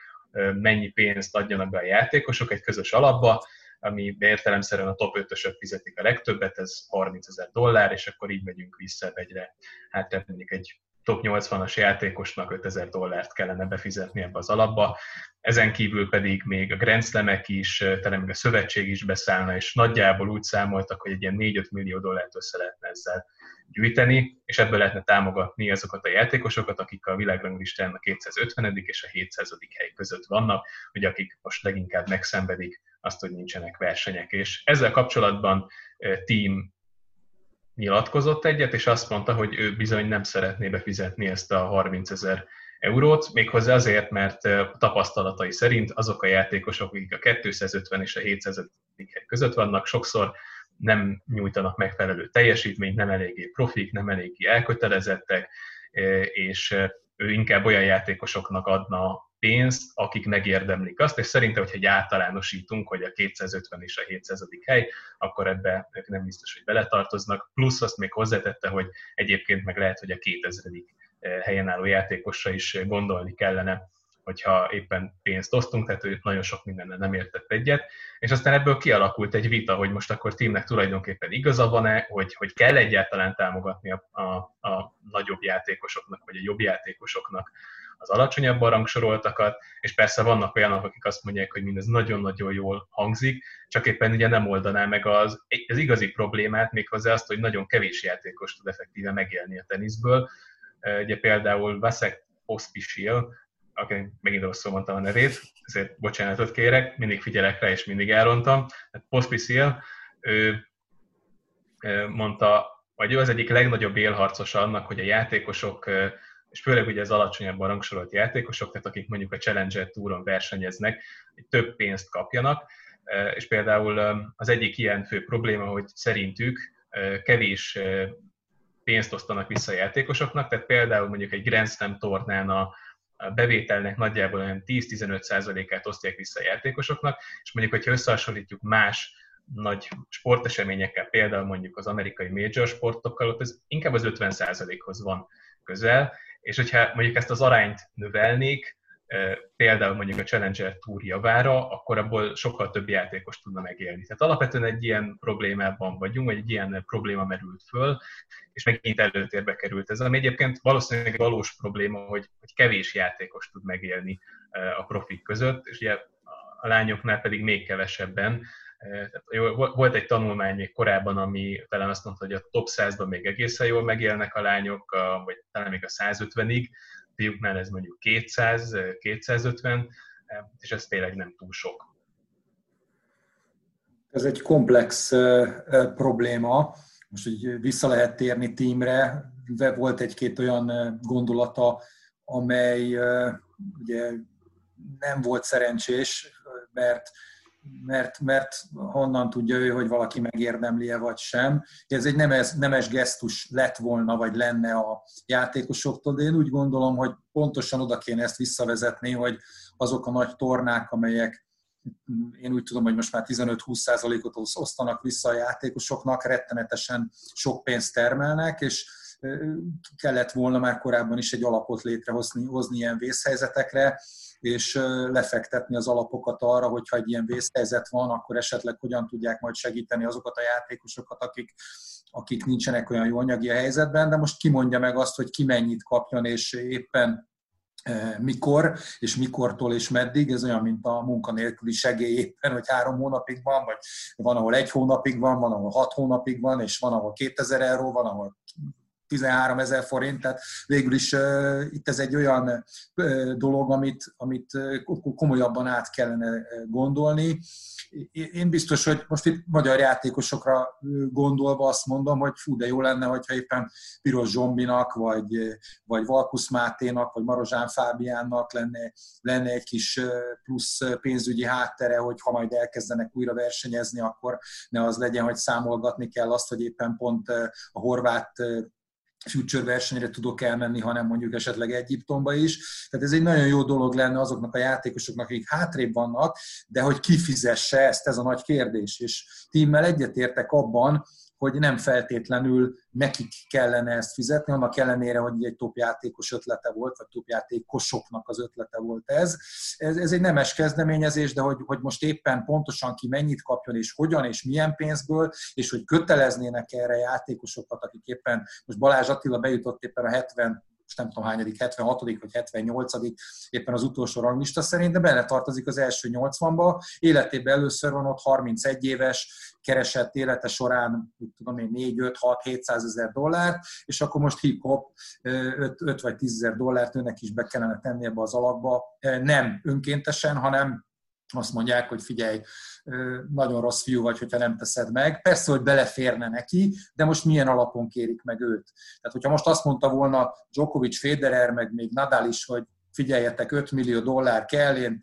mennyi pénzt adjanak be a játékosok egy közös alapba, ami értelemszerűen a top ötösök fizetik a legtöbbet, ez harmincezer dollár, és akkor így megyünk vissza egyre. Hát mondjuk egy top nyolcvanas játékosnak ötezer dollárt kellene befizetni ebbe az alapba, ezen kívül pedig még a Grand Slamek is, tehát még a szövetség is beszállna, és nagyjából úgy számoltak, hogy egy ilyen négy-öt millió dollárt össze lehetne ezzel gyűjteni, és ebből lehetne támogatni azokat a játékosokat, akik a világranglistán a kétszázötvenedik és a hétszázadik hely között vannak, hogy akik most leginkább megszenvedik azt, hogy nincsenek versenyek. És ezzel kapcsolatban Team nyilatkozott egyet, és azt mondta, hogy ő bizony nem szeretné befizetni ezt a harmincezer eurót, méghozzá azért, mert tapasztalatai szerint azok a játékosok, akik a kétszázötven és a hétszázadik hely között vannak, sokszor nem nyújtanak megfelelő teljesítményt, nem eléggé profik, nem eléggé elkötelezettek, és ő inkább olyan játékosoknak adna pénzt, akik megérdemlik azt, és szerintem, hogyha egy általánosítunk, hogy a kétszázötven és a hétszázadik hely, akkor ebbe ők nem biztos, hogy beletartoznak, plusz azt még hozzátette, hogy egyébként meg lehet, hogy a kétezeredik helyen álló játékosra is gondolni kellene, hogyha éppen pénzt osztunk, tehát ő nagyon sok mindennel nem értett egyet, és aztán ebből kialakult egy vita, hogy most akkor Teamnek tulajdonképpen igaza van-e, hogy, hogy kell egyáltalán támogatni a, a, a nagyobb játékosoknak, vagy a jobb játékosoknak az alacsonyabban rangsoroltakat, és persze vannak olyanok, akik azt mondják, hogy mindez nagyon-nagyon jól hangzik, csak éppen ugye nem oldaná meg az, az igazi problémát, méghozzá azt, hogy nagyon kevés játékos tud effektíve megélni a teniszből. Ugye például Vasek Pospisil, aki megint rosszul mondtam a nevét, ezért bocsánatot kérek, mindig figyelek rá, és mindig elrontam. Pospisil, ő mondta, vagy ő az egyik legnagyobb élharcosa annak, hogy a játékosok, és főleg ugye az alacsonyabban rangsorolt játékosok, tehát akik mondjuk a Challenger Touron versenyeznek, hogy több pénzt kapjanak, és például az egyik ilyen fő probléma, hogy szerintük kevés pénzt osztanak vissza a játékosoknak, tehát például mondjuk egy Grand Slam tornán a bevételnek nagyjából olyan tíz-tizenöt százalékát osztják vissza a játékosoknak, és mondjuk, hogyha összehasonlítjuk más nagy sporteseményekkel, például mondjuk az amerikai major sportokkal, ott ez inkább az ötven százalékhoz van közel, és hogyha mondjuk ezt az arányt növelnék, például mondjuk a Challenger Tour javára, akkor abból sokkal több játékos tudna megélni. Tehát alapvetően egy ilyen problémában vagyunk, vagy egy ilyen probléma merült föl, és megint előtérbe került ez, ami egyébként valószínűleg valós probléma, hogy, hogy kevés játékos tud megélni a profik között, és ugye a lányoknál pedig még kevesebben. Volt egy tanulmány még korábban, ami talán azt mondta, hogy a top százban még egészen jól megélnek a lányok, vagy talán még a százötvenig, fiúknál ez mondjuk kétszáz-kétszázötven, és ez tényleg nem túl sok. Ez egy komplex probléma. Most, hogy vissza lehet térni Teamre, volt egy-két olyan gondolata, amely ugye nem volt szerencsés, mert mert, mert honnan tudja ő, hogy valaki megérdemli-e vagy sem. Ez egy nemes, nemes gesztus lett volna, vagy lenne a játékosoktól, de én úgy gondolom, hogy pontosan oda kéne ezt visszavezetni, hogy azok a nagy tornák, amelyek én úgy tudom, hogy most már tizenöt-húsz százalékot osztanak vissza a játékosoknak, rettenetesen sok pénzt termelnek, és kellett volna már korábban is egy alapot létrehozni hozni ilyen vészhelyzetekre, és lefektetni az alapokat arra, hogyha egy ilyen vészhelyzet van, akkor esetleg hogyan tudják majd segíteni azokat a játékosokat, akik, akik nincsenek olyan jó anyagi a helyzetben, de most ki mondja meg azt, hogy ki mennyit kapjon, és éppen mikor, és mikortól, és meddig. Ez olyan, mint a munkanélküli segély éppen, hogy három hónapig van, vagy van, ahol egy hónapig van, van, ahol hat hónapig van, és van, ahol kétezer euró, van, ahol tizenhárom ezer forint, tehát végül is uh, itt ez egy olyan uh, dolog, amit, amit uh, komolyabban át kellene gondolni. Én biztos, hogy most itt magyar játékosokra gondolva azt mondom, hogy fú, de jó lenne, hogyha éppen Piros Zsombinak, vagy, vagy Valkusz Máténak, vagy Marozsán Fábiánnak lenne, lenne egy kis plusz pénzügyi háttere, hogy ha majd elkezdenek újra versenyezni, akkor ne az legyen, hogy számolgatni kell azt, hogy éppen pont a horvát future versenyre tudok elmenni, hanem mondjuk esetleg Egyiptomba is. Tehát ez egy nagyon jó dolog lenne azoknak a játékosoknak, akik hátrébb vannak, de hogy kifizesse ezt, ez a nagy kérdés. És tímmel egyetértek abban, hogy nem feltétlenül nekik kellene ezt fizetni, annak ellenére, hogy egy topjátékos ötlete volt, vagy topjátékosoknak az ötlete volt ez. Ez, ez egy nemes kezdeményezés, de hogy, hogy most éppen pontosan ki mennyit kapjon, és hogyan, és milyen pénzből, és hogy köteleznének erre játékosokat, akik éppen, most Balázs Attila bejutott éppen a hetven, most nem tudom hányadik, hetvenhatodik vagy hetvennyolcadik éppen az utolsó ranglista szerint, de benne tartozik az első nyolcvanba. Életében először van ott, harmincegy éves, keresett élete során, úgy tudom én, négy-öt-hat-hétszázezer dollárt, és akkor most hip-hop öt vagy tízezer dollárt önnek is be kellene tenni ebbe az alapba, nem önkéntesen, hanem azt mondják, hogy figyelj, nagyon rossz fiú vagy, hogyha nem teszed meg. Persze, hogy beleférne neki, de most milyen alapon kérik meg őt. Tehát, hogyha most azt mondta volna Djokovic, Federer, meg még Nadal is, hogy figyeljetek, öt millió dollár kell, én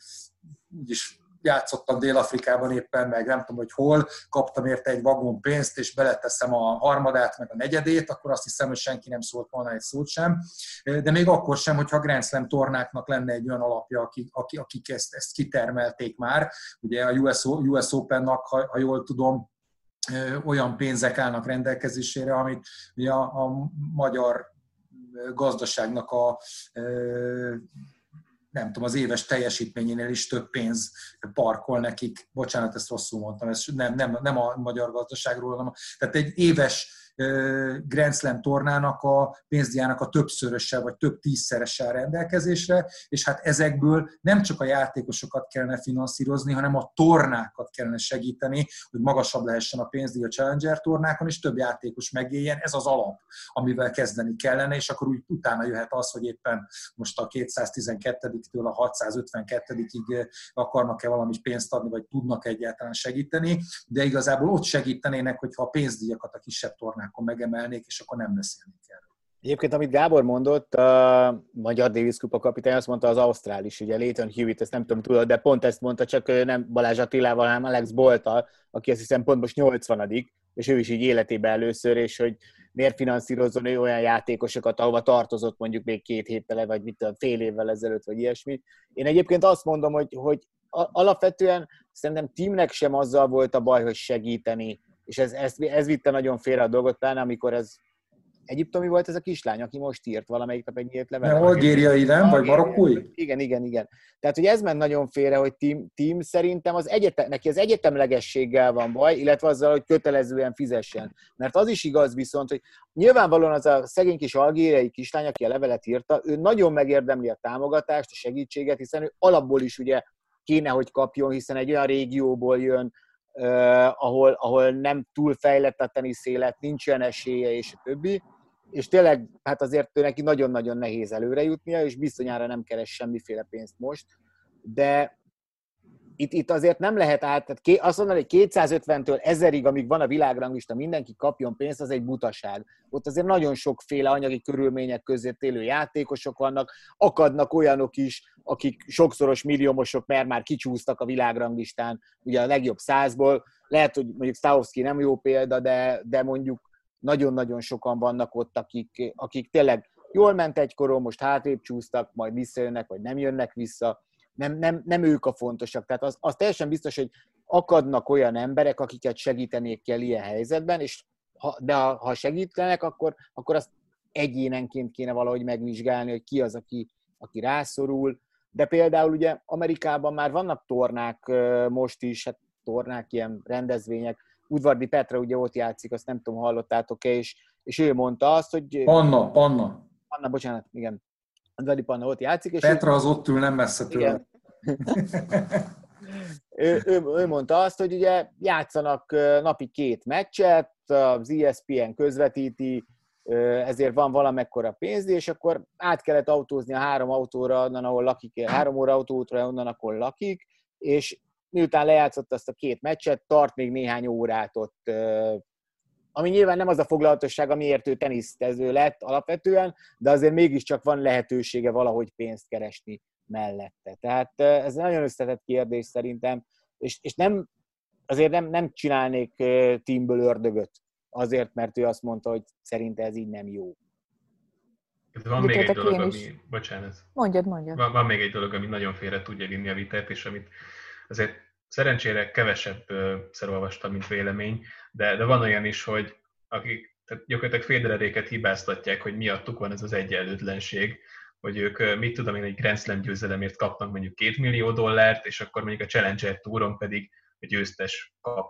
úgyis játszottam Dél-Afrikában éppen, meg nem tudom, hogy hol, kaptam érte egy vagon pénzt, és beleteszem a harmadát, meg a negyedét, akkor azt hiszem, hogy senki nem szólt volna egy szót sem. De még akkor sem, hogyha Grand Slam tornáknak lenne egy olyan alapja, akik, akik ezt, ezt kitermelték már. Ugye a U S Open-nak, ha, ha jól tudom, olyan pénzek állnak rendelkezésére, amit a, a magyar gazdaságnak a... nem tudom, az éves teljesítményénél is több pénz parkol nekik. Bocsánat, ezt rosszul mondtam, ez nem, nem, nem a magyar gazdaságról, hanem. Tehát egy éves Grand Slam tornának a pénzdiának a többszörössel, vagy több tízszeressel rendelkezésre, és hát ezekből nem csak a játékosokat kellene finanszírozni, hanem a tornákat kellene segíteni, hogy magasabb lehessen a pénzdíj a Challenger tornákon, és több játékos megéljen. Ez az alap, amivel kezdeni kellene, és akkor úgy utána jöhet az, hogy éppen most a kétszáztizenkettőtől a hatszázötvenkettőig akarnak-e valami pénzt adni, vagy tudnak egyáltalán segíteni, de igazából ott segítenének, hogyha a pénzdíjakat a kisebb tornák akkor megemelnék, és akkor nem beszélnék erről. Egyébként, amit Gábor mondott, a magyar Davis Kupa kapitány azt mondta, az ausztrál is, ugye Leighton Hewitt, ezt nem tudom, tudod, de pont ezt mondta, csak nem Balázs Attilával, hanem Alex Bolttal, aki azt hiszem pont most nyolcvanadik, és ő is így életében először, és hogy miért finanszírozzon ő olyan játékosokat, ahova tartozott mondjuk még két héttel, vagy mit tudom, fél évvel ezelőtt, vagy ilyesmi. Én egyébként azt mondom, hogy, hogy alapvetően szerintem teamnek sem azzal volt a baj, hogy segíteni. És ez, ez, ez vitte nagyon félre a dolgot, pláne amikor ez egyiptomi volt ez a kislány, aki most írt valamelyik nap egy nyílt levelet. Algériai, nem? Vagy marokkói? Igen, igen, igen. Tehát, hogy ez ment nagyon félre, hogy team, team szerintem az egyetem, neki az egyetemlegességgel van baj, illetve azzal, hogy kötelezően fizessen. Mert az is igaz viszont, hogy nyilvánvalóan az a szegény kis algériai kislány, aki a levelet írta, ő nagyon megérdemli a támogatást, a segítséget, hiszen ő alapból is ugye kéne, hogy kapjon, hiszen egy olyan régióból jön, Uh, ahol, ahol nem túl fejlett a teniszélet, nincs olyan esélye, és a többi. És tényleg, hát azért ő neki nagyon-nagyon nehéz előre jutnia, és bizonyára nem keres semmiféle pénzt most. De itt, itt azért nem lehet át, tehát azt mondani, hogy kétszázötventől ezerig, amíg van a világranglista, mindenki kapjon pénzt, az egy butaság. Ott azért nagyon sokféle anyagi körülmények között élő játékosok vannak, akadnak olyanok is, akik sokszoros milliómosok, mert már kicsúsztak a világranglistán, ugye a legjobb százból. Lehet, hogy mondjuk Stahovszki nem jó példa, de, de mondjuk nagyon-nagyon sokan vannak ott, akik, akik tényleg jól ment egykoron, most hátrébb csúsztak, majd visszajönnek, vagy nem jönnek vissza. Nem, nem, nem ők a fontosak. Tehát az, az teljesen biztos, hogy akadnak olyan emberek, akiket segítenék kell ilyen helyzetben, és ha, de ha, ha segítenek, akkor, akkor azt egyénenként kéne valahogy megvizsgálni, hogy ki az, aki, aki rászorul. De például ugye Amerikában már vannak tornák most is, hát tornák, ilyen rendezvények. Udvardi Petra ugye ott játszik, azt nem tudom, hallottátok-e, és, és ő mondta azt, hogy... Panna, Panna. Panna, bocsánat, igen. Dali Panna ott játszik. És Petra ő... az ott ül, nem messze tőle. ő, ő, ő mondta azt, hogy ugye játszanak napi két meccset, az E S P N közvetíti, ezért van valamekkora pénz, és akkor át kellett autózni a három autóra, onnan, ahol lakik, három óra autóútra, onnan, ahol lakik, és miután lejátszott azt a két meccset, tart még néhány órát ott, ami nyilván nem az a foglalatosság, amiért ő tenisztező lett alapvetően, de azért mégiscsak van lehetősége valahogy pénzt keresni mellette. Tehát ez nagyon összetett kérdés szerintem, és, és nem, azért nem, nem csinálnék tímből ördögöt, azért, mert ő azt mondta, hogy szerinte ez így nem jó. Van még egy dolog, ami... Bocsánat. Mondjad, mondjad. Van, van még egy dolog, ami nagyon félre tudja vinni a vitát, és amit azért szerencsére kevesebb szer olvastam, mint vélemény, de, de van olyan is, hogy akik tehát gyakorlatilag Federeréket hibáztatják, hogy miattuk van ez az egyenlőtlenség, hogy ők, mit tudom én, egy Grand Slam győzelemért kapnak mondjuk két millió dollárt, és akkor mondjuk a Challenger Touron pedig a győztes kap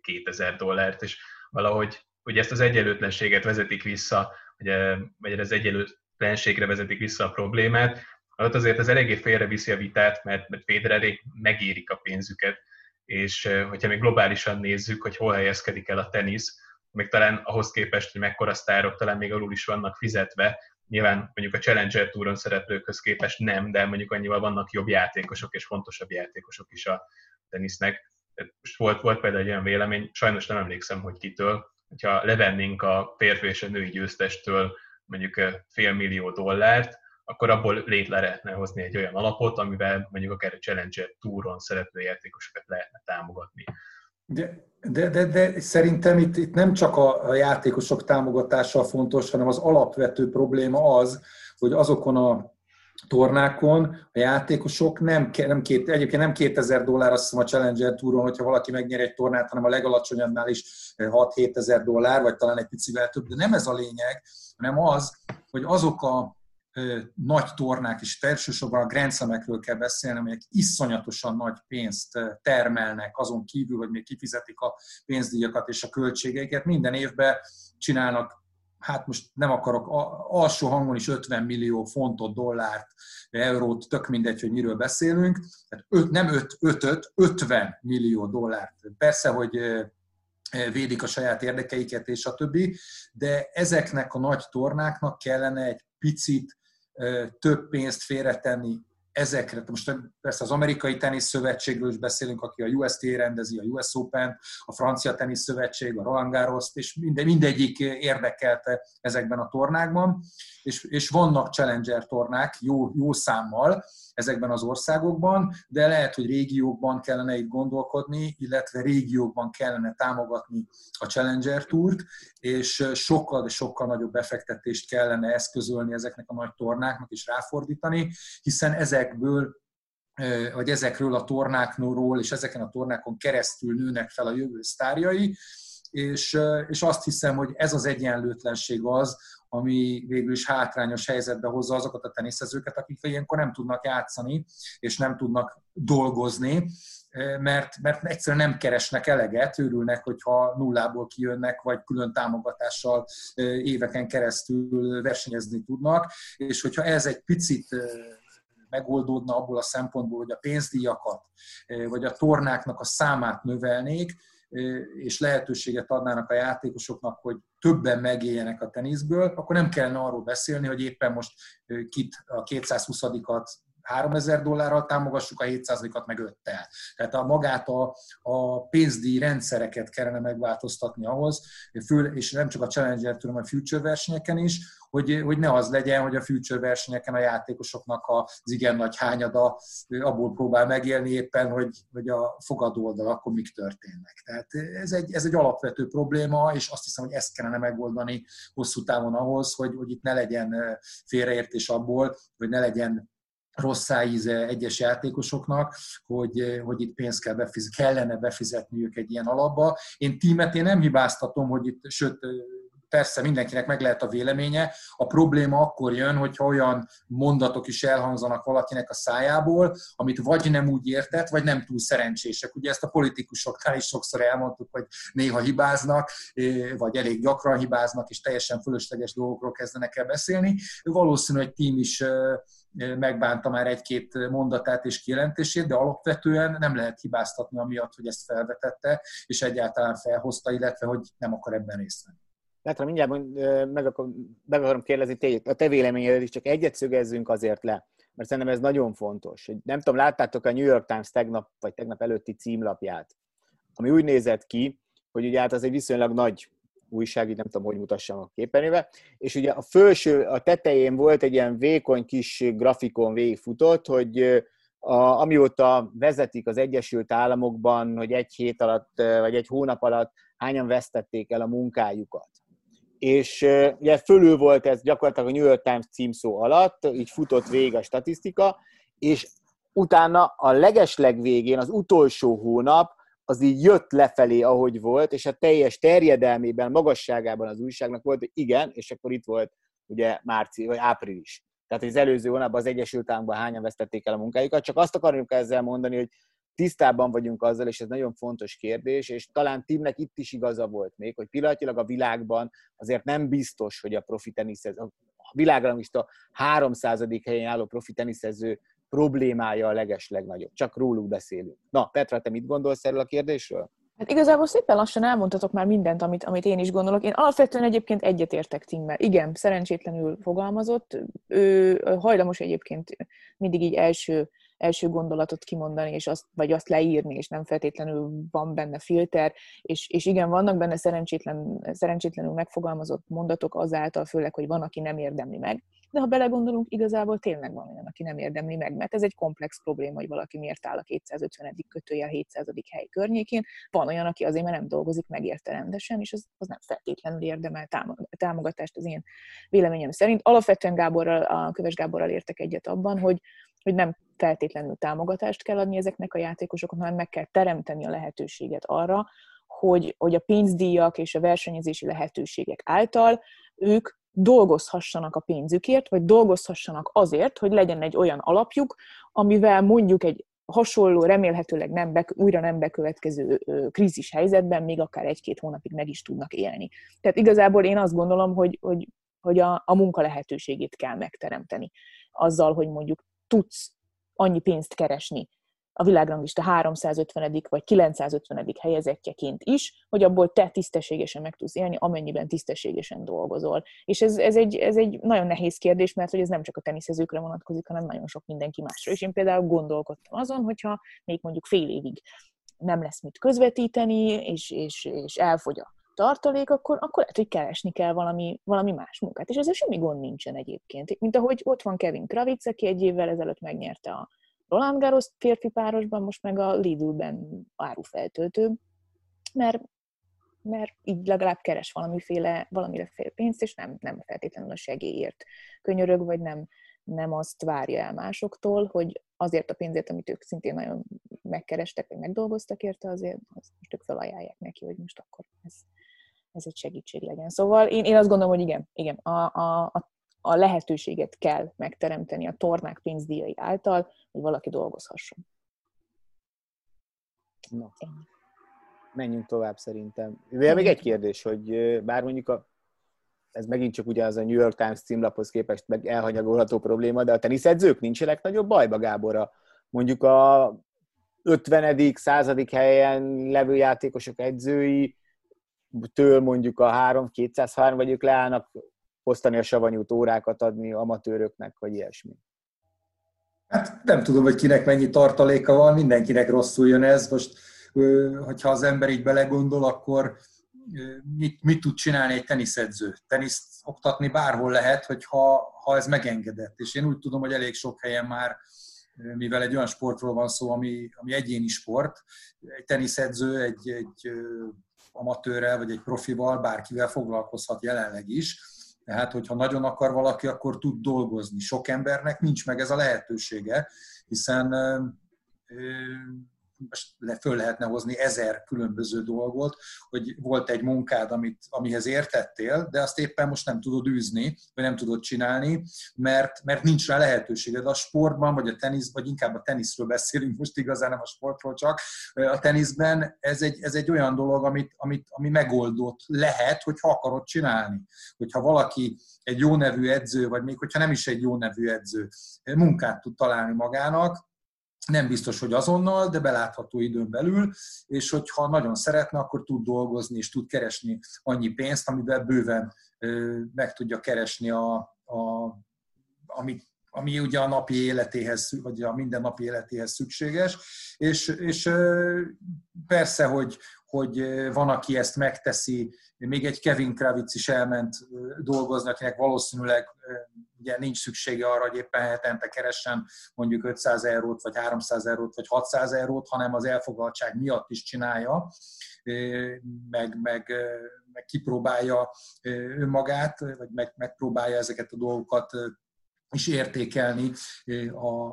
kétezer dollárt, és valahogy ugye ezt az egyenlőtlenséget vezetik vissza, ugye, vagy az egyenlőtlenségre vezetik vissza a problémát. Hát azért ez eléggé félre viszi a vitát, mert, mert Federerék megérik a pénzüket, és hogyha még globálisan nézzük, hogy hol helyezkedik el a tenisz, még talán ahhoz képest, hogy mekkora sztárok talán még alul is vannak fizetve, nyilván mondjuk a Challenger Touron szereplőkhöz képest nem, de mondjuk annyival vannak jobb játékosok és fontosabb játékosok is a tenisznek. Most volt, volt például egy olyan vélemény, sajnos nem emlékszem, hogy kitől, hogyha levennénk a férfi és a női győztestől mondjuk fél millió dollárt, akkor abból létre lehetne hozni egy olyan alapot, amivel mondjuk akár a Challenger Touron szereplő játékosokat lehetne támogatni. De, de, de, de szerintem itt, itt nem csak a játékosok támogatása fontos, hanem az alapvető probléma az, hogy azokon a tornákon a játékosok nem, nem két, egyébként nem kétezer dollár, azt hiszem a Challenger Touron, hogyha valaki megnyer egy tornát, hanem a legalacsonyabbnál is hat-hétezer dollár, vagy talán egy picivel több, de nem ez a lényeg, hanem az, hogy azok a nagy tornák, és elsősorban a Grand Slamekről kell beszélni, amelyek iszonyatosan nagy pénzt termelnek, azon kívül, hogy még kifizetik a pénzdíjakat és a költségeiket. Minden évben csinálnak, hát most nem akarok, alsó hangon is ötven millió fontot, dollárt, eurót, tök mindegy, hogy miről beszélünk. Tehát öt, nem öt, ötöt, ötven millió dollárt. Persze, hogy védik a saját érdekeiket és a többi, de ezeknek a nagy tornáknak kellene egy picit több pénzt félretenni ezekre. Most persze az amerikai teniszszövetségről is beszélünk, aki a U S T A rendezi, a U S Open, a francia teniszszövetség, a Roland Garost, és minde, mindegyik érdekelte ezekben a tornákban, és, és vannak Challenger tornák jó, jó számmal ezekben az országokban, de lehet, hogy régiókban kellene itt gondolkodni, illetve régiókban kellene támogatni a Challenger Tourt, és sokkal, de sokkal nagyobb befektetést kellene eszközölni ezeknek a nagy tornáknak és ráfordítani, hiszen ezekből, vagy ezekről a tornákról és ezeken a tornákon keresztül nőnek fel a jövő sztárjai, és, és azt hiszem, hogy ez az egyenlőtlenség az, ami végül is hátrányos helyzetbe hozza azokat a teniszezőket, akik ilyenkor nem tudnak játszani, és nem tudnak dolgozni, mert, mert egyszerűen nem keresnek eleget, örülnek, hogyha nullából kijönnek, vagy külön támogatással éveken keresztül versenyezni tudnak, és hogyha ez egy picit megoldódna abból a szempontból, hogy a pénzdíjakat, vagy a tornáknak a számát növelnék, és lehetőséget adnának a játékosoknak, hogy többen megéljenek a teniszből, akkor nem kellene arról beszélni, hogy éppen most kit a kétszázhuszadikat háromezer dollárral támogassuk a hétszázakat meg öttel. Tehát a magát a, a pénzdíj rendszereket kellene megváltoztatni ahhoz, föl, és nem csak a Challenger, hanem a Future versenyeken is, hogy, hogy ne az legyen, hogy a Future versenyeken a játékosoknak az igen nagy hányada abból próbál megélni éppen, hogy, hogy a fogadó oldal akkor mik történnek. Tehát ez egy, ez egy alapvető probléma, és azt hiszem, hogy ezt kellene megoldani hosszú távon ahhoz, hogy, hogy itt ne legyen félreértés abból, hogy ne legyen rosszá íze egyes játékosoknak, hogy, hogy itt pénzt kell befiz- kellene befizetniük egy ilyen alapba. Én tímet én nem hibáztatom, hogy itt, sőt, persze mindenkinek meg lehet a véleménye, a probléma akkor jön, hogyha olyan mondatok is elhangzanak valakinek a szájából, amit vagy nem úgy értett, vagy nem túl szerencsések. Ugye ezt a politikusoknál is sokszor elmondtuk, hogy néha hibáznak, vagy elég gyakran hibáznak, és teljesen fölösleges dolgokról kezdenek el beszélni. Valószínű, hogy Tím is megbánta már egy-két mondatát és kijelentését, de alapvetően nem lehet hibáztatni amiatt, hogy ezt felvetette, és egyáltalán felhozta, illetve hogy nem akar ebben részt venni. Látra, mindjárt meg, akar, meg akarom kérdezni téged, a te véleményedet is, csak egyet szögezzünk azért le, mert szerintem ez nagyon fontos. Nem tudom, láttátok a New York Times tegnap, vagy tegnap előtti címlapját, ami úgy nézett ki, hogy ugye hát az egy viszonylag nagy újság, így nem tudom, hogy mutassam a képernyőbe, és ugye a felső, a tetején volt egy ilyen vékony kis grafikon végigfutott, hogy a, amióta vezetik az Egyesült Államokban, hogy egy hét alatt, vagy egy hónap alatt hányan vesztették el a munkájukat. És ugye fölül volt ez gyakorlatilag a New York Times címszó alatt, így futott végig a statisztika, és utána a legesleg végén, az utolsó hónap, az így jött lefelé, ahogy volt, és a teljes terjedelmében, magasságában az újságnak volt, hogy igen, és akkor itt volt ugye márci, vagy április. Tehát az előző hónapban az Egyesült Államokban hányan vesztették el a munkájukat, csak azt akarjuk ezzel mondani, hogy tisztában vagyunk azzal, és ez nagyon fontos kérdés, és talán Timnek itt is igaza volt még, hogy pillanatilag a világban azért nem biztos, hogy a profi teniszező, a világranglista háromszázadik helyen álló profi teniszező problémája a legeslegnagyobb. Csak róluk beszélünk. Na, Petra, te mit gondolsz erről a kérdésről? Hát igazából szépen lassan elmondtatok már mindent, amit, amit én is gondolok. Én alapvetően egyébként egyetértek Timmel. Igen, szerencsétlenül fogalmazott. Ő hajlamos egyébként mindig így első első gondolatot kimondani, és azt, vagy azt leírni, és nem feltétlenül van benne filter, és, és igen, vannak benne szerencsétlen, szerencsétlenül megfogalmazott mondatok azáltal, főleg, hogy van, aki nem érdemli meg. De ha belegondolunk, igazából tényleg van olyan, aki nem érdemli meg, mert ez egy komplex probléma, hogy valaki miért áll a kétszázötvenedik kötőjel hétszázadik hely környékén, van olyan, aki azért, mert nem dolgozik megérte rendesen, és az, az nem feltétlenül érdemel támogatást az én véleményem szerint. Alapvetően Gáborral, a Köves Gáborral értek egyet abban, hogy, hogy nem feltétlenül támogatást kell adni ezeknek a játékosoknak, hanem meg kell teremteni a lehetőséget arra, hogy, hogy a pénzdíjak és a versenyezési lehetőségek által ők dolgozhassanak a pénzükért, vagy dolgozhassanak azért, hogy legyen egy olyan alapjuk, amivel mondjuk egy hasonló, remélhetőleg nem be, újra nem bekövetkező krízis helyzetben még akár egy-két hónapig meg is tudnak élni. Tehát igazából én azt gondolom, hogy, hogy, hogy a, a munka lehetőségét kell megteremteni. Azzal, hogy mondjuk tudsz annyi pénzt keresni a világranglista háromszázötvenedik vagy kilencszázötvenedik helyezettjeként is, hogy abból te tisztességesen meg tudsz élni, amennyiben tisztességesen dolgozol. És ez, ez, egy, ez egy nagyon nehéz kérdés, mert hogy ez nem csak a teniszezőkre vonatkozik, hanem nagyon sok mindenki másra. És én például gondolkodtam azon, hogyha még mondjuk fél évig nem lesz mit közvetíteni, és, és, és elfogy a tartalék, akkor, akkor lehet, hogy keresni kell valami, valami más munkát. És ezzel semmi gond nincsen egyébként. Mint ahogy ott van Kevin Krawietz, aki egy évvel ezelőtt megnyerte a Roland Garos férfi párosban, most meg a Lidl-ben árufeltöltő, mert, mert így legalább keres valamiféle, valamiféle pénzt, és nem, nem feltétlenül a segélyért könyörög, vagy nem, nem azt várja el másoktól, hogy azért a pénzért, amit ők szintén nagyon megkerestek, vagy megdolgoztak érte, azért azt most ők felajánlják neki, hogy most akkor ez, ez egy segítség legyen. Szóval én, én azt gondolom, hogy igen, igen a, a, a a lehetőséget kell megteremteni a tornák pénzdíjai által, hogy valaki dolgozhasson. Na, menjünk tovább szerintem. Még egy kérdés, hogy bár mondjuk a, ez megint csak ugye az a New York Times címlaphoz képest meg elhanyagolható probléma, de a teniszedzők nincsenek nagyobb bajba, Gábor. Mondjuk a ötvenedik századik helyen levő játékosok edzői től mondjuk a három-kétszázhárom, vagy ők leállnak osztani a savanyút, órákat adni amatőröknek, vagy ilyesmi. Hát nem tudom, hogy kinek mennyi tartaléka van, mindenkinek rosszul jön ez. Most, hogyha az ember így belegondol, akkor mit, mit tud csinálni egy teniszedző? Teniszt oktatni bárhol lehet, hogyha, ha ez megengedett. És én úgy tudom, hogy elég sok helyen már, mivel egy olyan sportról van szó, ami, ami egyéni sport, egy teniszedző egy, egy amatőrrel vagy egy profival, bárkivel foglalkozhat jelenleg is. Tehát, hogyha nagyon akar valaki, akkor tud dolgozni. Sok embernek nincs meg ez a lehetősége, hiszen föl lehetne hozni ezer különböző dolgot, hogy volt egy munkád, amit, amihez értettél, de azt éppen most nem tudod űzni, vagy nem tudod csinálni, mert, mert nincs rá lehetőséged. A sportban, vagy a tenisz, vagy inkább a teniszről beszélünk most igazán, nem a sportról csak, a teniszben ez egy, ez egy olyan dolog, amit, amit, ami megoldott lehet, hogyha akarod csinálni. Hogyha valaki egy jó nevű edző, vagy még hogyha nem is egy jó nevű edző, munkát tud találni magának, nem biztos, hogy azonnal, de belátható időn belül, és hogyha nagyon szeretne, akkor tud dolgozni, és tud keresni annyi pénzt, amivel bőven meg tudja keresni, a, a, ami, ami ugye a napi életéhez, vagy a mindennapi életéhez szükséges. És, és persze, hogy, hogy van, aki ezt megteszi, még egy Kevin Krawietz is elment dolgozni, akinek valószínűleg ugye nincs szüksége arra, hogy éppen hetente keressen mondjuk ötszáz eurót, vagy háromszáz eurót, vagy hatszáz eurót, hanem az elfoglaltság miatt is csinálja, meg, meg, meg kipróbálja önmagát, vagy meg, megpróbálja ezeket a dolgokat is értékelni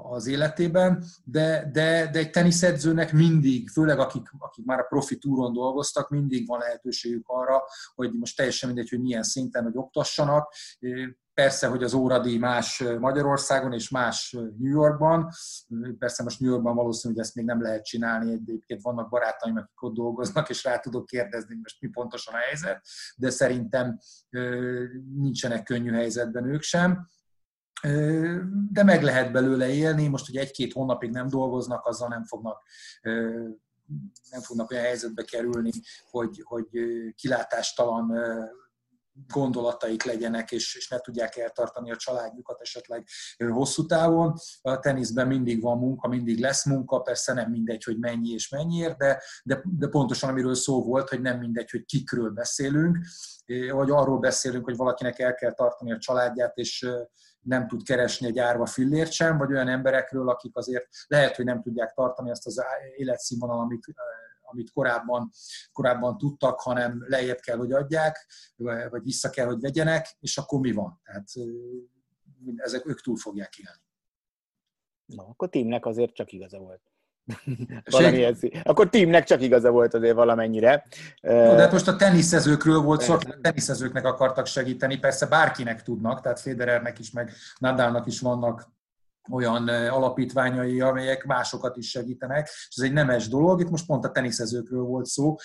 az életében, de, de, de egy teniszedzőnek mindig, főleg akik, akik már a profi túron dolgoztak, mindig van lehetőségük arra, hogy most teljesen mindegy, hogy milyen szinten, hogy oktassanak. Persze, hogy az óradíj más Magyarországon és más New Yorkban. Persze most New Yorkban valószínű, hogy ezt még nem lehet csinálni. Egyébként vannak barátaim, akik ott dolgoznak, és rá tudok kérdezni, hogy most mi pontosan a helyzet, de szerintem nincsenek könnyű helyzetben ők sem. De meg lehet belőle élni, most, hogy egy-két hónapig nem dolgoznak, azzal nem fognak, nem fognak olyan helyzetbe kerülni, hogy, hogy kilátástalan gondolataik legyenek, és, és ne tudják eltartani a családjukat esetleg hosszú távon. A teniszben mindig van munka, mindig lesz munka, persze nem mindegy, hogy mennyi és mennyiért, de, de, de pontosan amiről szó volt, hogy nem mindegy, hogy kikről beszélünk, vagy arról beszélünk, hogy valakinek el kell tartani a családját, és nem tud keresni egy árva fillért sem, vagy olyan emberekről, akik azért lehet, hogy nem tudják tartani azt az életszínvonal, amit, amit korábban, korábban tudtak, hanem lejjebb kell, hogy adják, vagy vissza kell, hogy vegyenek, és akkor mi van? Tehát ezek ők túl fogják élni. Na, akkor Timnek azért csak igaza volt. Akkor Timnek csak igaza volt azért valamennyire. No, de hát most a teniszezőkről volt szó, a teniszezőknek akartak segíteni, persze bárkinek tudnak, tehát Federernek is, meg Nadalnak is vannak olyan alapítványai, amelyek másokat is segítenek, és ez egy nemes dolog, itt most pont a teniszezőkről volt szó,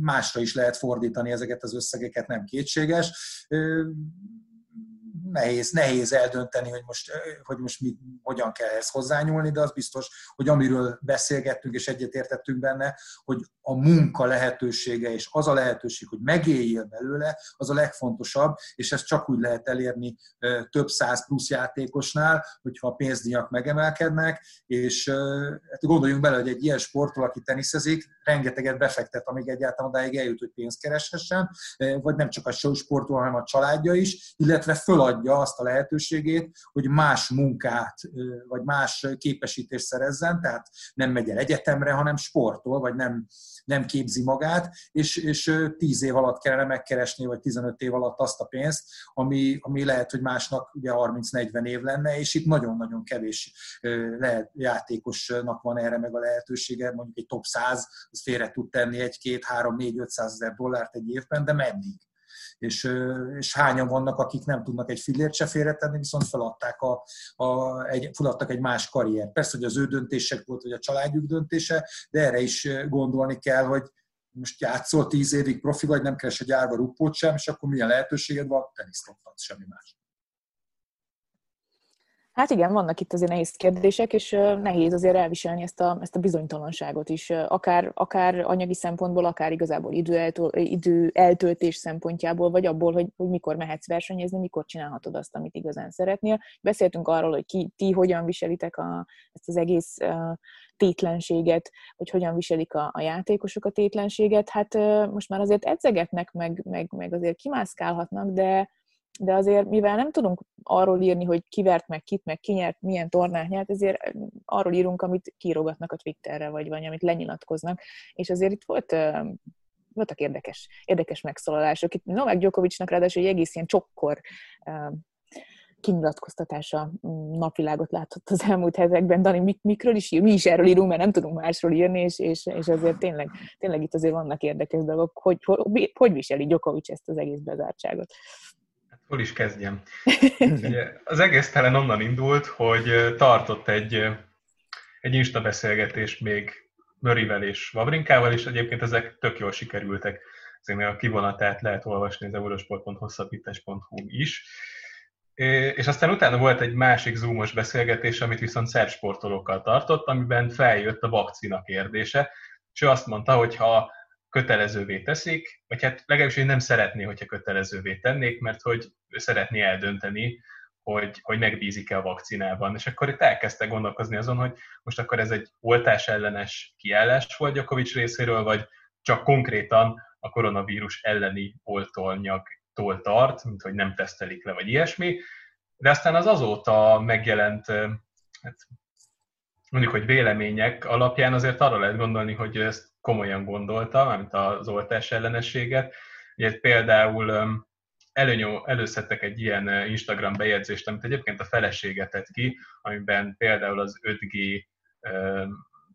másra is lehet fordítani ezeket az összegeket, nem kétséges. Nehéz, nehéz eldönteni, hogy most, hogy most mi, hogyan kell ezt hozzányúlni, de az biztos, hogy amiről beszélgettünk és egyetértettünk benne, hogy a munka lehetősége és az a lehetőség, hogy megéljél belőle, az a legfontosabb, és ezt csak úgy lehet elérni több száz plusz játékosnál, hogyha a pénzdíjak megemelkednek, és gondoljunk bele, hogy egy ilyen sportról, aki teniszezik, rengeteget befektet, amíg egyáltalán odáig eljut, hogy pénzt kereshessen, vagy nem csak a sportról, hanem a családja is, illetve föladja azt a lehetőségét, hogy más munkát, vagy más képesítést szerezzen, tehát nem megy el egyetemre, hanem sportol, vagy nem, nem képzi magát, és, és tíz év alatt kellene megkeresni, vagy tizenöt év alatt azt a pénzt, ami, ami lehet, hogy másnak ugye harminc-negyven év lenne, és itt nagyon-nagyon kevés lehet, játékosnak van erre meg a lehetősége, mondjuk egy top száz, az félre tud tenni egy-két, három, négy, ötszázezer dollárt egy évben, de meddig? És, és hányan vannak, akik nem tudnak egy fillért se félretenni, viszont feladták, a, a, egy, feladtak egy más karrier. Persze, hogy az ő döntések volt, vagy a családjuk döntése, de erre is gondolni kell, hogy most játszol tíz évig profi, vagy nem keres a gyárba ruppót sem, és akkor milyen lehetőséged van, teniszt oktatsz, semmi más. Hát igen, vannak itt azért nehéz kérdések, és nehéz azért elviselni ezt a, ezt a bizonytalanságot is, akár, akár anyagi szempontból, akár igazából idő eltöltés szempontjából, vagy abból, hogy, hogy mikor mehetsz versenyezni, mikor csinálhatod azt, amit igazán szeretnél. Beszéltünk arról, hogy ki, ti hogyan viselitek a, ezt az egész tétlenséget, hogy hogyan viselik a, a játékosok a tétlenséget. Hát most már azért edzegetnek, meg, meg, meg azért kimászkálhatnak, de de azért, mivel nem tudunk arról írni, hogy kivert meg kit, meg kinyert, milyen tornát nyert, ezért arról írunk, amit kiírogatnak a Twitterre, vagy vagy amit lenyilatkoznak, és azért itt volt, voltak érdekes, érdekes megszólalások. Itt Novák Djokovicnak ráadásul egy egész ilyen csokkor kinyilatkoztatása napvilágot látott az elmúlt hetekben. Dani, mik, mikről is ír? Mi is erről írunk, mert nem tudunk másról írni, és, és, és azért tényleg, tényleg itt azért vannak érdekes dolgok, hogy hogy, hogy viseli Djokovic ezt az egész bezártságot. Hol is kezdjem? Az egész talán onnan indult, hogy tartott egy, egy Insta beszélgetés még Murrayvel és Wawrinkával, és egyébként ezek tök jól sikerültek. Ezért a kivonatát lehet olvasni az eurosport pont hosszabbítás pont hu is. És aztán utána volt egy másik zoomos beszélgetés, amit viszont szerb sportolókkal tartott, amiben feljött a vakcina kérdése, és ő azt mondta, hogy ha kötelezővé teszik, vagy hát legalábbis én nem szeretné, hogyha kötelezővé tennék, mert hogy szeretné eldönteni, hogy, hogy megbízik-e a vakcinában. És akkor itt elkezdte gondolkozni azon, hogy most akkor ez egy oltás ellenes kiállás volt Djokovic részéről, vagy csak konkrétan a koronavírus elleni oltóanyagtól tart, mint hogy nem tesztelik le, vagy ilyesmi. De aztán az azóta megjelent, hát mondjuk, hogy vélemények alapján azért arra lehet gondolni, hogy ezt komolyan gondolta, mármint az oltás ellenességet. Ugye például előnyó, előszedtek egy ilyen Instagram bejegyzést, amit egyébként a felesége tett ki, amiben például az öt G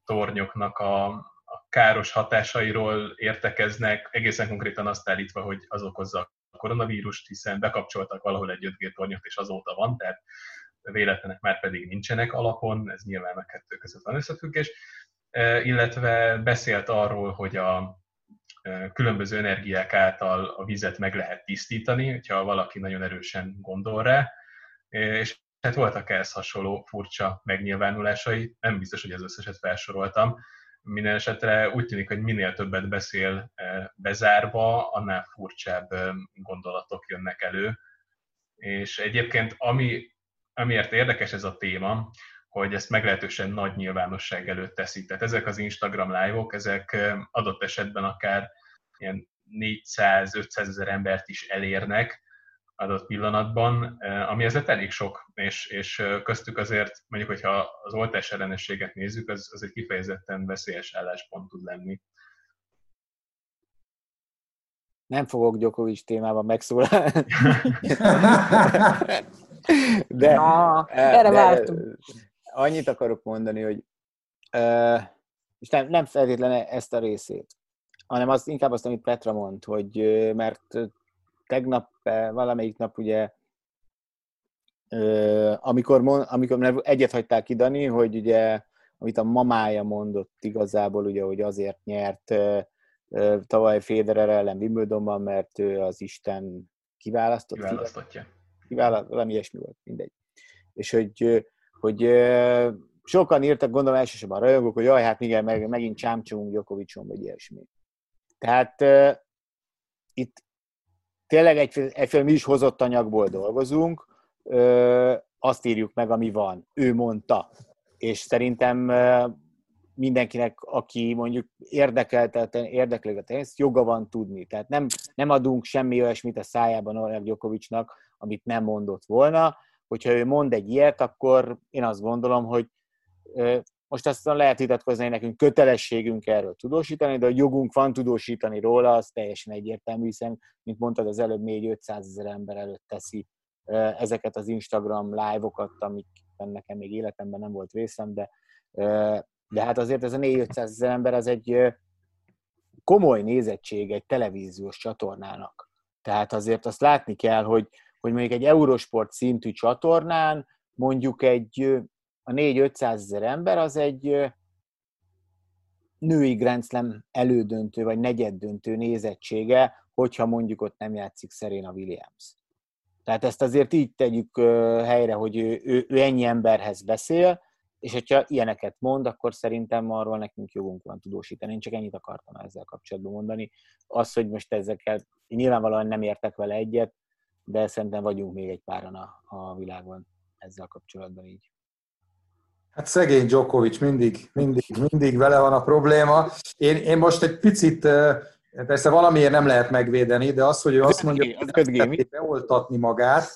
tornyoknak a, a káros hatásairól értekeznek, egészen konkrétan azt állítva, hogy az okozza a koronavírust, hiszen bekapcsoltak valahol egy öt G tornyot, és azóta van, tehát véletlenek már pedig nincsenek alapon, ez nyilván a kettő között van összefüggés. Illetve beszélt arról, hogy a különböző energiák által a vizet meg lehet tisztítani, hogyha valaki nagyon erősen gondol rá, és hát voltak ehhez hasonló furcsa megnyilvánulásai, nem biztos, hogy az összeset felsoroltam. Minden esetre úgy tűnik, hogy minél többet beszél bezárva, annál furcsább gondolatok jönnek elő. És egyébként ami, amiért érdekes ez a téma, hogy ezt meglehetősen nagy nyilvánosság előtt teszi. Tehát ezek az Instagram live-ok, ezek adott esetben akár ilyen négyszáz-ötszázezer embert is elérnek adott pillanatban, ami ezért elég sok, és, és köztük azért, mondjuk, hogyha az oltás ellenességet nézzük, az, az egy kifejezetten veszélyes álláspont tud lenni. Nem fogok Djokovic témában megszólalni. De, Na, erre vártunk. Annyit akarok mondani, hogy uh, és nem, nem feltétlenül ezt a részét, hanem az, inkább azt, amit Petra mond, hogy uh, mert tegnap, uh, valamelyik nap ugye, uh, amikor, mond, amikor egyet hagyták ki Dani, hogy ugye, amit a mamája mondott igazából, ugye, hogy azért nyert uh, uh, tavaly Federer ellen Wimbledonban, mert ő az Isten kiválasztott. Kiválasztottja. Kiválasztott, valami ilyesmi volt, mindegy. És hogy hogy sokan írtak, gondolom elsősorban rajongók, hogy jaj, hát igen, meg, megint csámcsogunk Djokovicson, vagy ilyesmi. Tehát uh, itt tényleg egyféle, egyféle mi is hozott anyagból dolgozunk, uh, azt írjuk meg, ami van. Ő mondta. És szerintem uh, mindenkinek, aki mondjuk érdekelten érdekli a teniszt, joga van tudni. Tehát nem, nem adunk semmi olyasmit a szájában Novák Djokovicnak, amit nem mondott volna. Hogyha ő mond egy ilyet, akkor én azt gondolom, hogy most aztán lehet vitatkozni, hogy nekünk kötelességünk erről tudósítani, de a jogunk van tudósítani róla, az teljesen egyértelmű, hiszen, mint mondtad, az előbb négy-ötszázezer ember előtt teszi ezeket az Instagram live-okat, amikben nekem még életemben nem volt részem, de, de hát azért ez a négy-ötszázezer ember, az egy komoly nézettség egy televíziós csatornának. Tehát azért azt látni kell, hogy hogy mondjuk egy Eurosport szintű csatornán mondjuk egy a négy-ötszázezer ember az egy női Grand Slam elődöntő vagy negyeddöntő nézettsége, hogyha mondjuk ott nem játszik Serena Williams. Tehát ezt azért így tegyük helyre, hogy ő, ő, ő ennyi emberhez beszél, és hogyha ilyeneket mond, akkor szerintem arról nekünk jogunk van tudósítani. Én csak ennyit akartam ezzel kapcsolatban mondani. Az, hogy most ezekkel nyilvánvalóan nem értek vele egyet, de szerintem vagyunk még egy páran a, a világon ezzel kapcsolatban így. Hát szegény Djokovic, mindig, mindig, mindig vele van a probléma. Én, én most egy picit, persze valamiért nem lehet megvédeni, de az, hogy ő azt mondja, hogy nem szeretné beoltatni magát,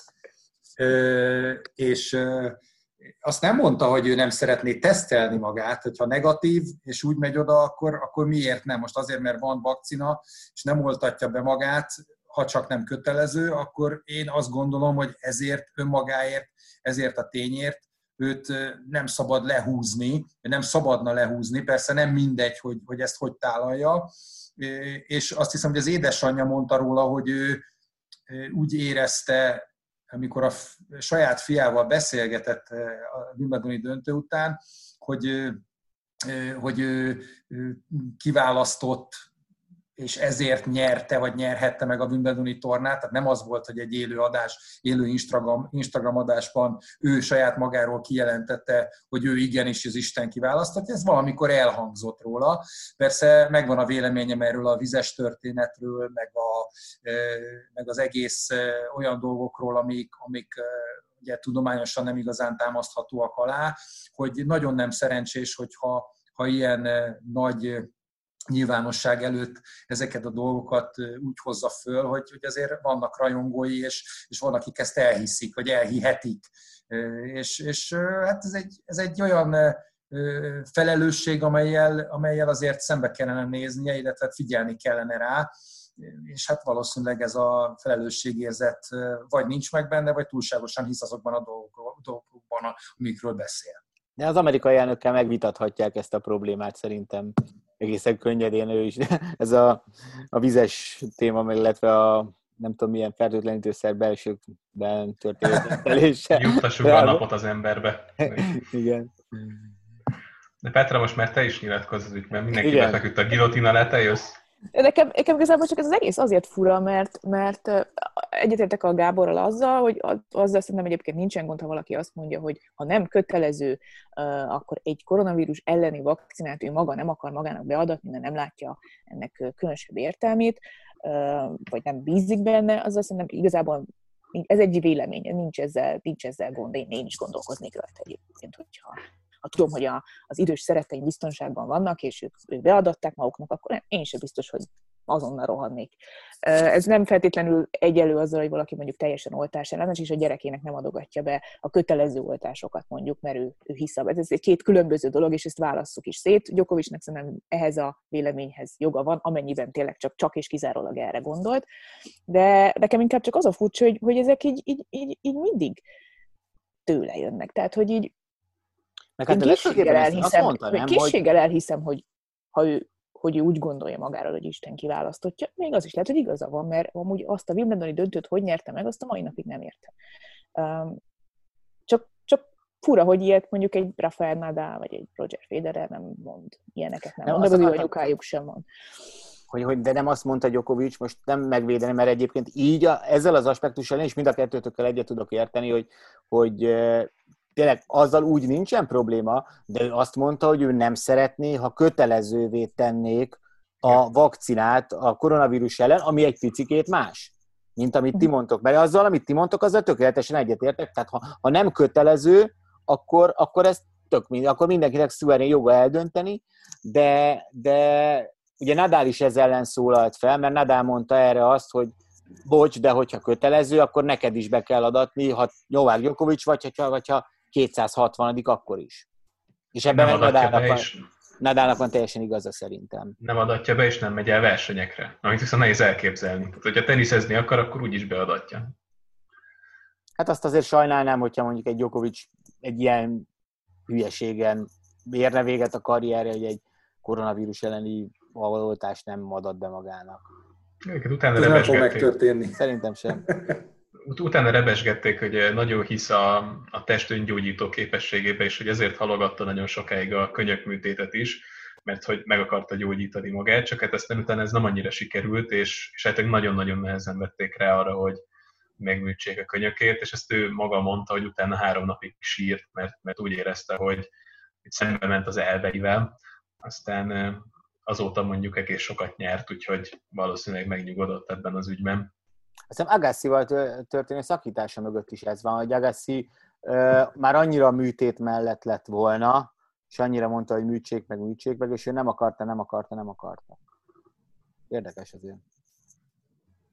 és azt nem mondta, hogy ő nem szeretné tesztelni magát, hogyha negatív, és úgy megy oda, akkor, akkor miért nem? Most azért, mert van vakcina, és nem oltatja be magát, ha csak nem kötelező, akkor én azt gondolom, hogy ezért önmagáért, ezért a tényért, őt nem szabad lehúzni, nem szabadna lehúzni, persze nem mindegy, hogy, hogy ezt hogy tálalja, és azt hiszem, hogy az édesanyja mondta róla, hogy ő úgy érezte, amikor a saját fiával beszélgetett a wimbledoni döntő után, hogy, hogy ő kiválasztott, és ezért nyerte, vagy nyerhette meg a wimbledoni tornát, tehát nem az volt, hogy egy élő adás, élő Instagram, Instagram adásban ő saját magáról kijelentette, hogy ő igenis az Isten kiválasztatja, ez valamikor elhangzott róla. Persze megvan a véleményem erről a vizes történetről, meg, a, meg az egész olyan dolgokról, amik, amik ugye tudományosan nem igazán támaszthatóak alá, hogy nagyon nem szerencsés, hogyha ha ilyen nagy nyilvánosság előtt ezeket a dolgokat úgy hozza föl, hogy, hogy azért vannak rajongói, és, és van, akik ezt elhiszik, vagy elhihetik. És, és hát ez egy, ez egy olyan felelősség, amellyel, amellyel azért szembe kellene néznie, illetve figyelni kellene rá, és hát valószínűleg ez a felelősségérzet vagy nincs meg benne, vagy túlságosan hisz azokban a dolgokban, amikről beszél. De az amerikai elnökkel megvitathatják ezt a problémát szerintem. Egészen könnyedén ő is. Ez a, a vizes téma, illetve a nem tudom milyen fertőtlenítőszer belsőkben történő tettelése. Juttassuk a napot az emberbe. Igen. De Petra, most már te is nyilatkozz, mert mindenki befeküdt a gilotin alá, te jössz. Nekem, nekem igazából csak ez az egész azért fura, mert, mert egyetértek a Gáborral azzal, hogy azzal szerintem egyébként nincsen gond, ha valaki azt mondja, hogy ha nem kötelező, akkor egy koronavírus elleni vakcinát ő maga nem akar magának beadatni, mert nem látja ennek különösebb értelmét, vagy nem bízik benne, azzal szerintem igazából ez egy vélemény, nincs ezzel, nincs ezzel gond, én, én is gondolkoznék rajta egyébként, hogyha... Ha tudom, hogy a, az idős szeretteim biztonságban vannak, és ők, ők beadatták maguknak, akkor nem, én sem biztos, hogy azonnal rohannék. Ez nem feltétlenül egyelő azzal, hogy valaki mondjuk teljesen oltás ellenes, és a gyerekének nem adogatja be a kötelező oltásokat mondjuk, mert ő, ő hisz abban. Ez egy két különböző dolog, és ezt válasszuk is szét. Djokovicnek szerintem ehhez a véleményhez joga van, amennyiben tényleg csak, csak és kizárólag erre gondolt. De nekem inkább csak az a furcsa, hogy, hogy ezek így, így, így, így mindig tőle jönnek. Tehát, hogy így Én készséggel elhiszem, mondta, készséggel elhiszem, hogy ha ő, hogy ő úgy gondolja magáról, hogy Isten kiválasztottja, még az is lehet, hogy igaza van, mert amúgy azt a wimbledoni döntőt hogy nyerte meg, azt a mai napig nem értem. Csak, csak fura, hogy ilyet mondjuk egy Rafael Nadal, vagy egy Roger Federer nem mond, ilyeneket nem, nem mond, de az ő anyukájuk sem mond. Hogy, hogy, de nem azt mondta Djokovic, most nem megvédeni, mert egyébként így, a, ezzel az aspektussal én is mind a kettőtökkel egyet tudok érteni, hogy, hogy tényleg azzal úgy nincsen probléma, de ő azt mondta, hogy ő nem szeretné, ha kötelezővé tennék a vakcinát a koronavírus ellen, ami egy picikét más, mint amit ti mondtok. Mert azzal, amit ti mondtok, azzal tökéletesen egyetértek. Tehát ha, ha nem kötelező, akkor, akkor ez tök mind, akkor mindenkinek szuverén joga eldönteni, de, de ugye Nadal is ez ellen szólalt fel, mert Nadal mondta erre azt, hogy bocs, de hogyha kötelező, akkor neked is be kell adatni, ha Novák Djokovic vagy, ha, vagy ha kétszázhatvanadik akkor is. És ebben Nadalnak van teljesen igaza szerintem. Nem adatja be, és nem megy el versenyekre. Amit viszont nehéz elképzelni. Tehát, hogyha teniszezni akar, akkor úgyis beadatja. Hát azt azért sajnálnám, hogyha mondjuk egy Djokovic egy ilyen hülyeségen érne véget a karrierje, hogy egy koronavírus elleni oltást nem adat be magának. Utána ez nem fog megtörténni. Szerintem sem. Utána rebesgették, hogy nagyon hisz a, a testöngyógyító képességébe, és hogy ezért halogatta nagyon sokáig a könyökműtétet is, mert hogy meg akarta gyógyítani magát, csak hát aztán utána ez nem annyira sikerült, és, és hát nagyon-nagyon nehezen vették rá arra, hogy megműtsék a könyökét, és ezt ő maga mondta, hogy utána három napig sírt, mert, mert úgy érezte, hogy szembe ment az elveivel. Aztán azóta mondjuk egész sokat nyert, úgyhogy valószínűleg megnyugodott ebben az ügyben. Aztán Agassival történő szakítása mögött is ez van, hogy Agassi ö, már annyira műtét mellett lett volna, és annyira mondta, hogy műtsék meg, műtsék meg, és ő nem akarta, nem akarta, nem akarta. Érdekes azért.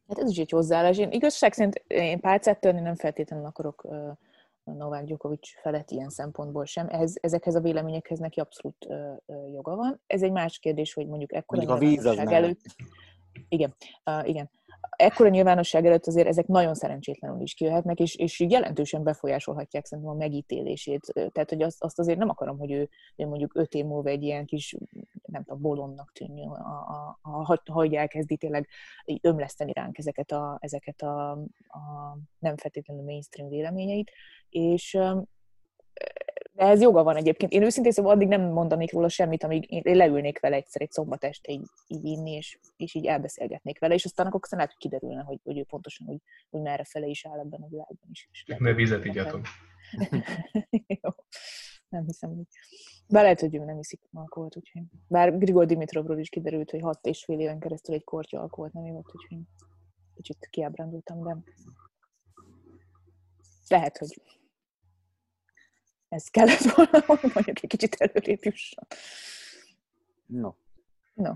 Hát ez is így hozzáállás. Én igazság szerint én pálcát törni nem feltétlenül akarok uh, Novák Djokovic felett ilyen szempontból sem. Ez, ezekhez a véleményekhez neki abszolút uh, joga van. Ez egy más kérdés, hogy mondjuk ekkora mondjuk nyilvánosság előtt... Igen, uh, igen. Ekkora nyilvánosság előtt azért ezek nagyon szerencsétlenül is kijöhetnek, és, és jelentősen befolyásolhatják szerintem a megítélését. Tehát, hogy azt, azt azért nem akarom, hogy ő, ő mondjuk öt év múlva egy ilyen kis, nem tudom, bolondnak tűnjön, ha elkezdi tényleg ömleszteni ránk ezeket a, ezeket a, a nem feltétlenül mainstream véleményeit. És de ez joga van egyébként. Én őszintén szóval addig nem mondanék róla semmit, amíg én leülnék vele egyszer egy szombat este így, így inni, és, és így elbeszélgetnék vele, és aztán akkor aztán lehet, hogy kiderülne, hogy, hogy ő pontosan úgy, úgy merre fele is áll ebben a világban is. Ne vizet igyatok. Jó. Nem hiszem, hogy... Bár lehet, hogy ő nem iszik alkoholt, úgyhogy... Bár Grigor Dimitrovról is kiderült, hogy hat és fél éven keresztül egy kortya alkoholt nem ivott, úgyhogy kicsit kiábrándultam, de... Lehet, hogy... Ez kellett volna, hogy mondjuk egy kicsit előrébb jusson. No. No.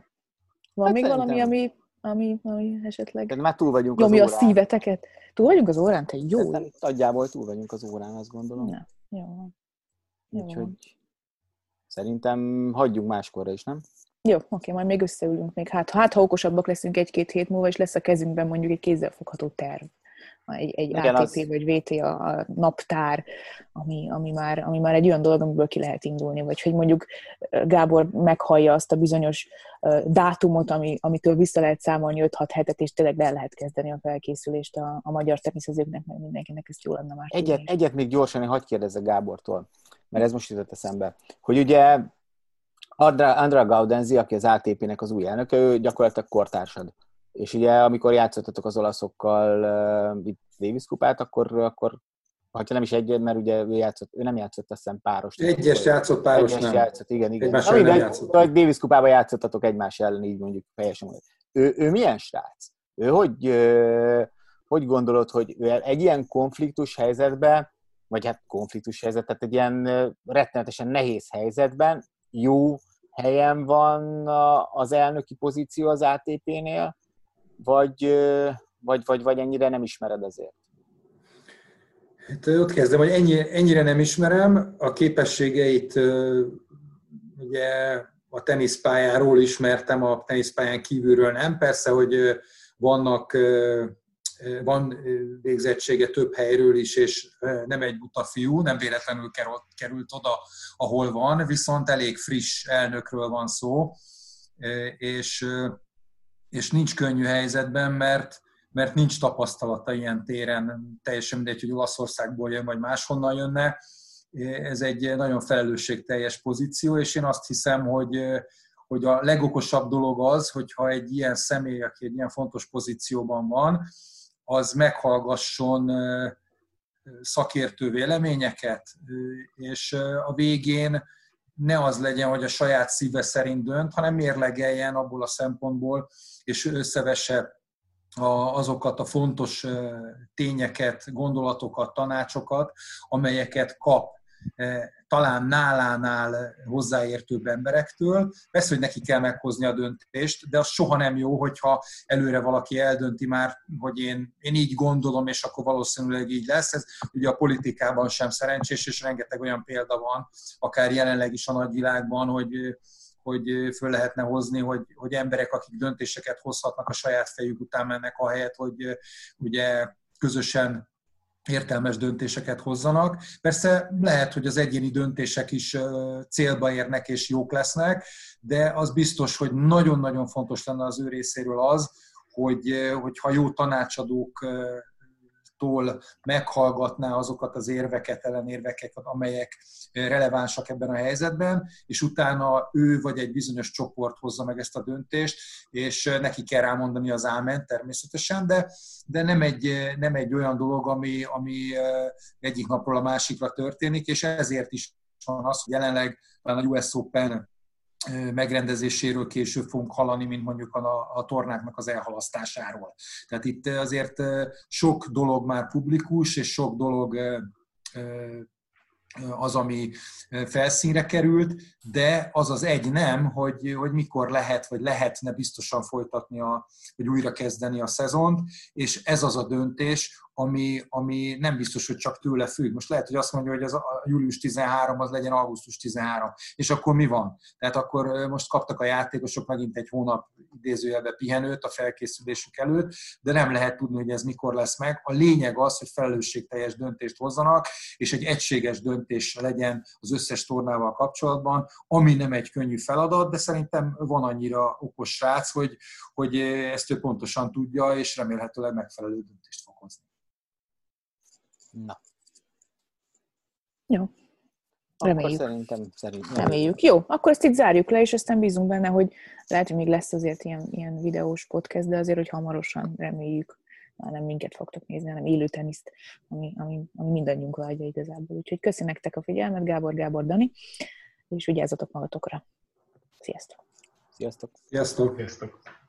Van hát még valami, ami, ami, ami esetleg... Tehát már túl vagyunk az órán. A szíveteket. Túl vagyunk az órán? Te jó. Nagyjából túl vagyunk az órán, azt gondolom. Na, jó. Jó. Úgyhogy szerintem hagyjuk máskorra is, nem? Jó, oké, majd még összeülünk. Még. Hát, hát ha okosabbak leszünk egy-két hét múlva, és lesz a kezünkben mondjuk egy kézzelfogható terv. Egy, egy igen, á té pé az... vagy vé té á a naptár, ami, ami, már, ami már egy olyan dolog, amiből ki lehet indulni, vagy hogy mondjuk Gábor meghallja azt a bizonyos dátumot, ami, amitől vissza lehet számolni öt-hat hetet, és tényleg el lehet kezdeni a felkészülést a, a magyar teniszezőknek, mert mindenkinek ezt jól lenne már. Egyet, egyet még gyorsan, hogy hadd kérdezzek Gábortól, mert ez most jutott eszembe, hogy ugye Andra, Andra Gaudenzi, aki az á té pének az új elnöke, ő gyakorlatilag kortársad. És ugye, amikor játszottatok az olaszokkal uh, itt Davis Kupát, akkor, akkor ha nem is egy, mert ugye ő, játszott, ő nem játszott, azt hiszem páros. Egyes játszott, páros egyes nem. Játszott, igen, igen. Egymás ellen nem játszott. Davis Kupában játszottatok egymás ellen, így mondjuk fejesen. Ő, ő milyen srác? Ő hogy, ö, hogy gondolod, hogy ő egy ilyen konfliktus helyzetben, vagy hát konfliktus helyzet, tehát egy ilyen rettenetesen nehéz helyzetben jó helyen van az elnöki pozíció az á té pénél, Vagy, vagy, vagy, vagy ennyire nem ismered azért? Hát ott kezdem, hogy ennyi, ennyire nem ismerem. A képességeit ugye a teniszpályáról ismertem, a teniszpályán kívülről nem. Persze, hogy vannak, van végzettsége több helyről is, és nem egy buta fiú, nem véletlenül került oda, ahol van, viszont elég friss elnökről van szó, és és nincs könnyű helyzetben, mert, mert nincs tapasztalata ilyen téren, teljesen mindegy, hogy Olaszországból jön, vagy máshonnan jönne. Ez egy nagyon felelősségteljes pozíció, és én azt hiszem, hogy, hogy a legokosabb dolog az, hogyha egy ilyen személy, aki egy ilyen fontos pozícióban van, az meghallgasson szakértő véleményeket, és a végén ne az legyen, hogy a saját szíve szerint dönt, hanem mérlegeljen abból a szempontból, és összevesse azokat a fontos tényeket, gondolatokat, tanácsokat, amelyeket kap talán nálánál hozzáértőbb emberektől. Persze, hogy neki kell meghozni a döntést, de az soha nem jó, hogyha előre valaki eldönti már, hogy én, én így gondolom, és akkor valószínűleg így lesz. Ez ugye a politikában sem szerencsés, és rengeteg olyan példa van, akár jelenleg is a nagyvilágban, hogy, hogy föl lehetne hozni, hogy, hogy emberek, akik döntéseket hozhatnak, a saját fejük után mennek ahelyett, hogy ugye közösen értelmes döntéseket hozzanak. Persze lehet, hogy az egyéni döntések is célba érnek és jók lesznek, de az biztos, hogy nagyon-nagyon fontos lenne az ő részéről az, hogy, hogyha jó tanácsadók másoktól meghallgatná azokat az érveket, ellenérveket, amelyek relevánsak ebben a helyzetben, és utána ő vagy egy bizonyos csoport hozza meg ezt a döntést, és neki kell rámondani az áment természetesen, de, de nem, egy, nem egy olyan dolog, ami, ami egyik napról a másikra történik, és ezért is van az, hogy jelenleg a U S Open megrendezéséről később fogunk hallani, mint mondjuk a, a tornáknak az elhalasztásáról. Tehát itt azért sok dolog már publikus, és sok dolog az, ami felszínre került, de az az egy nem, hogy, hogy mikor lehet, vagy lehetne biztosan folytatni, a, vagy újra kezdeni a szezont, és ez az a döntés, ami, ami nem biztos, hogy csak tőle függ. Most lehet, hogy azt mondja, hogy az a július tizenharmadika az legyen augusztus tizenharmadika, és akkor mi van? Tehát akkor most kaptak a játékosok megint egy hónap idézőjelbe pihenőt a felkészülésük előtt, de nem lehet tudni, hogy ez mikor lesz meg. A lényeg az, hogy felelősségteljes döntést hozzanak, és egy egységes döntés legyen az összes tornával kapcsolatban, ami nem egy könnyű feladat, de szerintem van annyira okos srác, hogy, hogy ezt ő pontosan tudja, és remélhetőleg megfelelő döntést fog hozni. Na. Jó. Reméljük. Akkor szerintem szerintem. Reméljük. Jó, akkor ezt itt zárjuk le, és aztán bízunk benne, hogy lehet, hogy még lesz azért ilyen, ilyen videós podcast, de azért, hogy hamarosan reméljük, nem minket fogtok nézni, hanem élő teniszt, ami, ami, ami mindannyiunk vágya igazából. Úgyhogy köszi nektek a figyelmet, Gábor, Gábor, Dani, és vigyázzatok magatokra. Sziasztok! Sziasztok! Sziasztok! Sziasztok.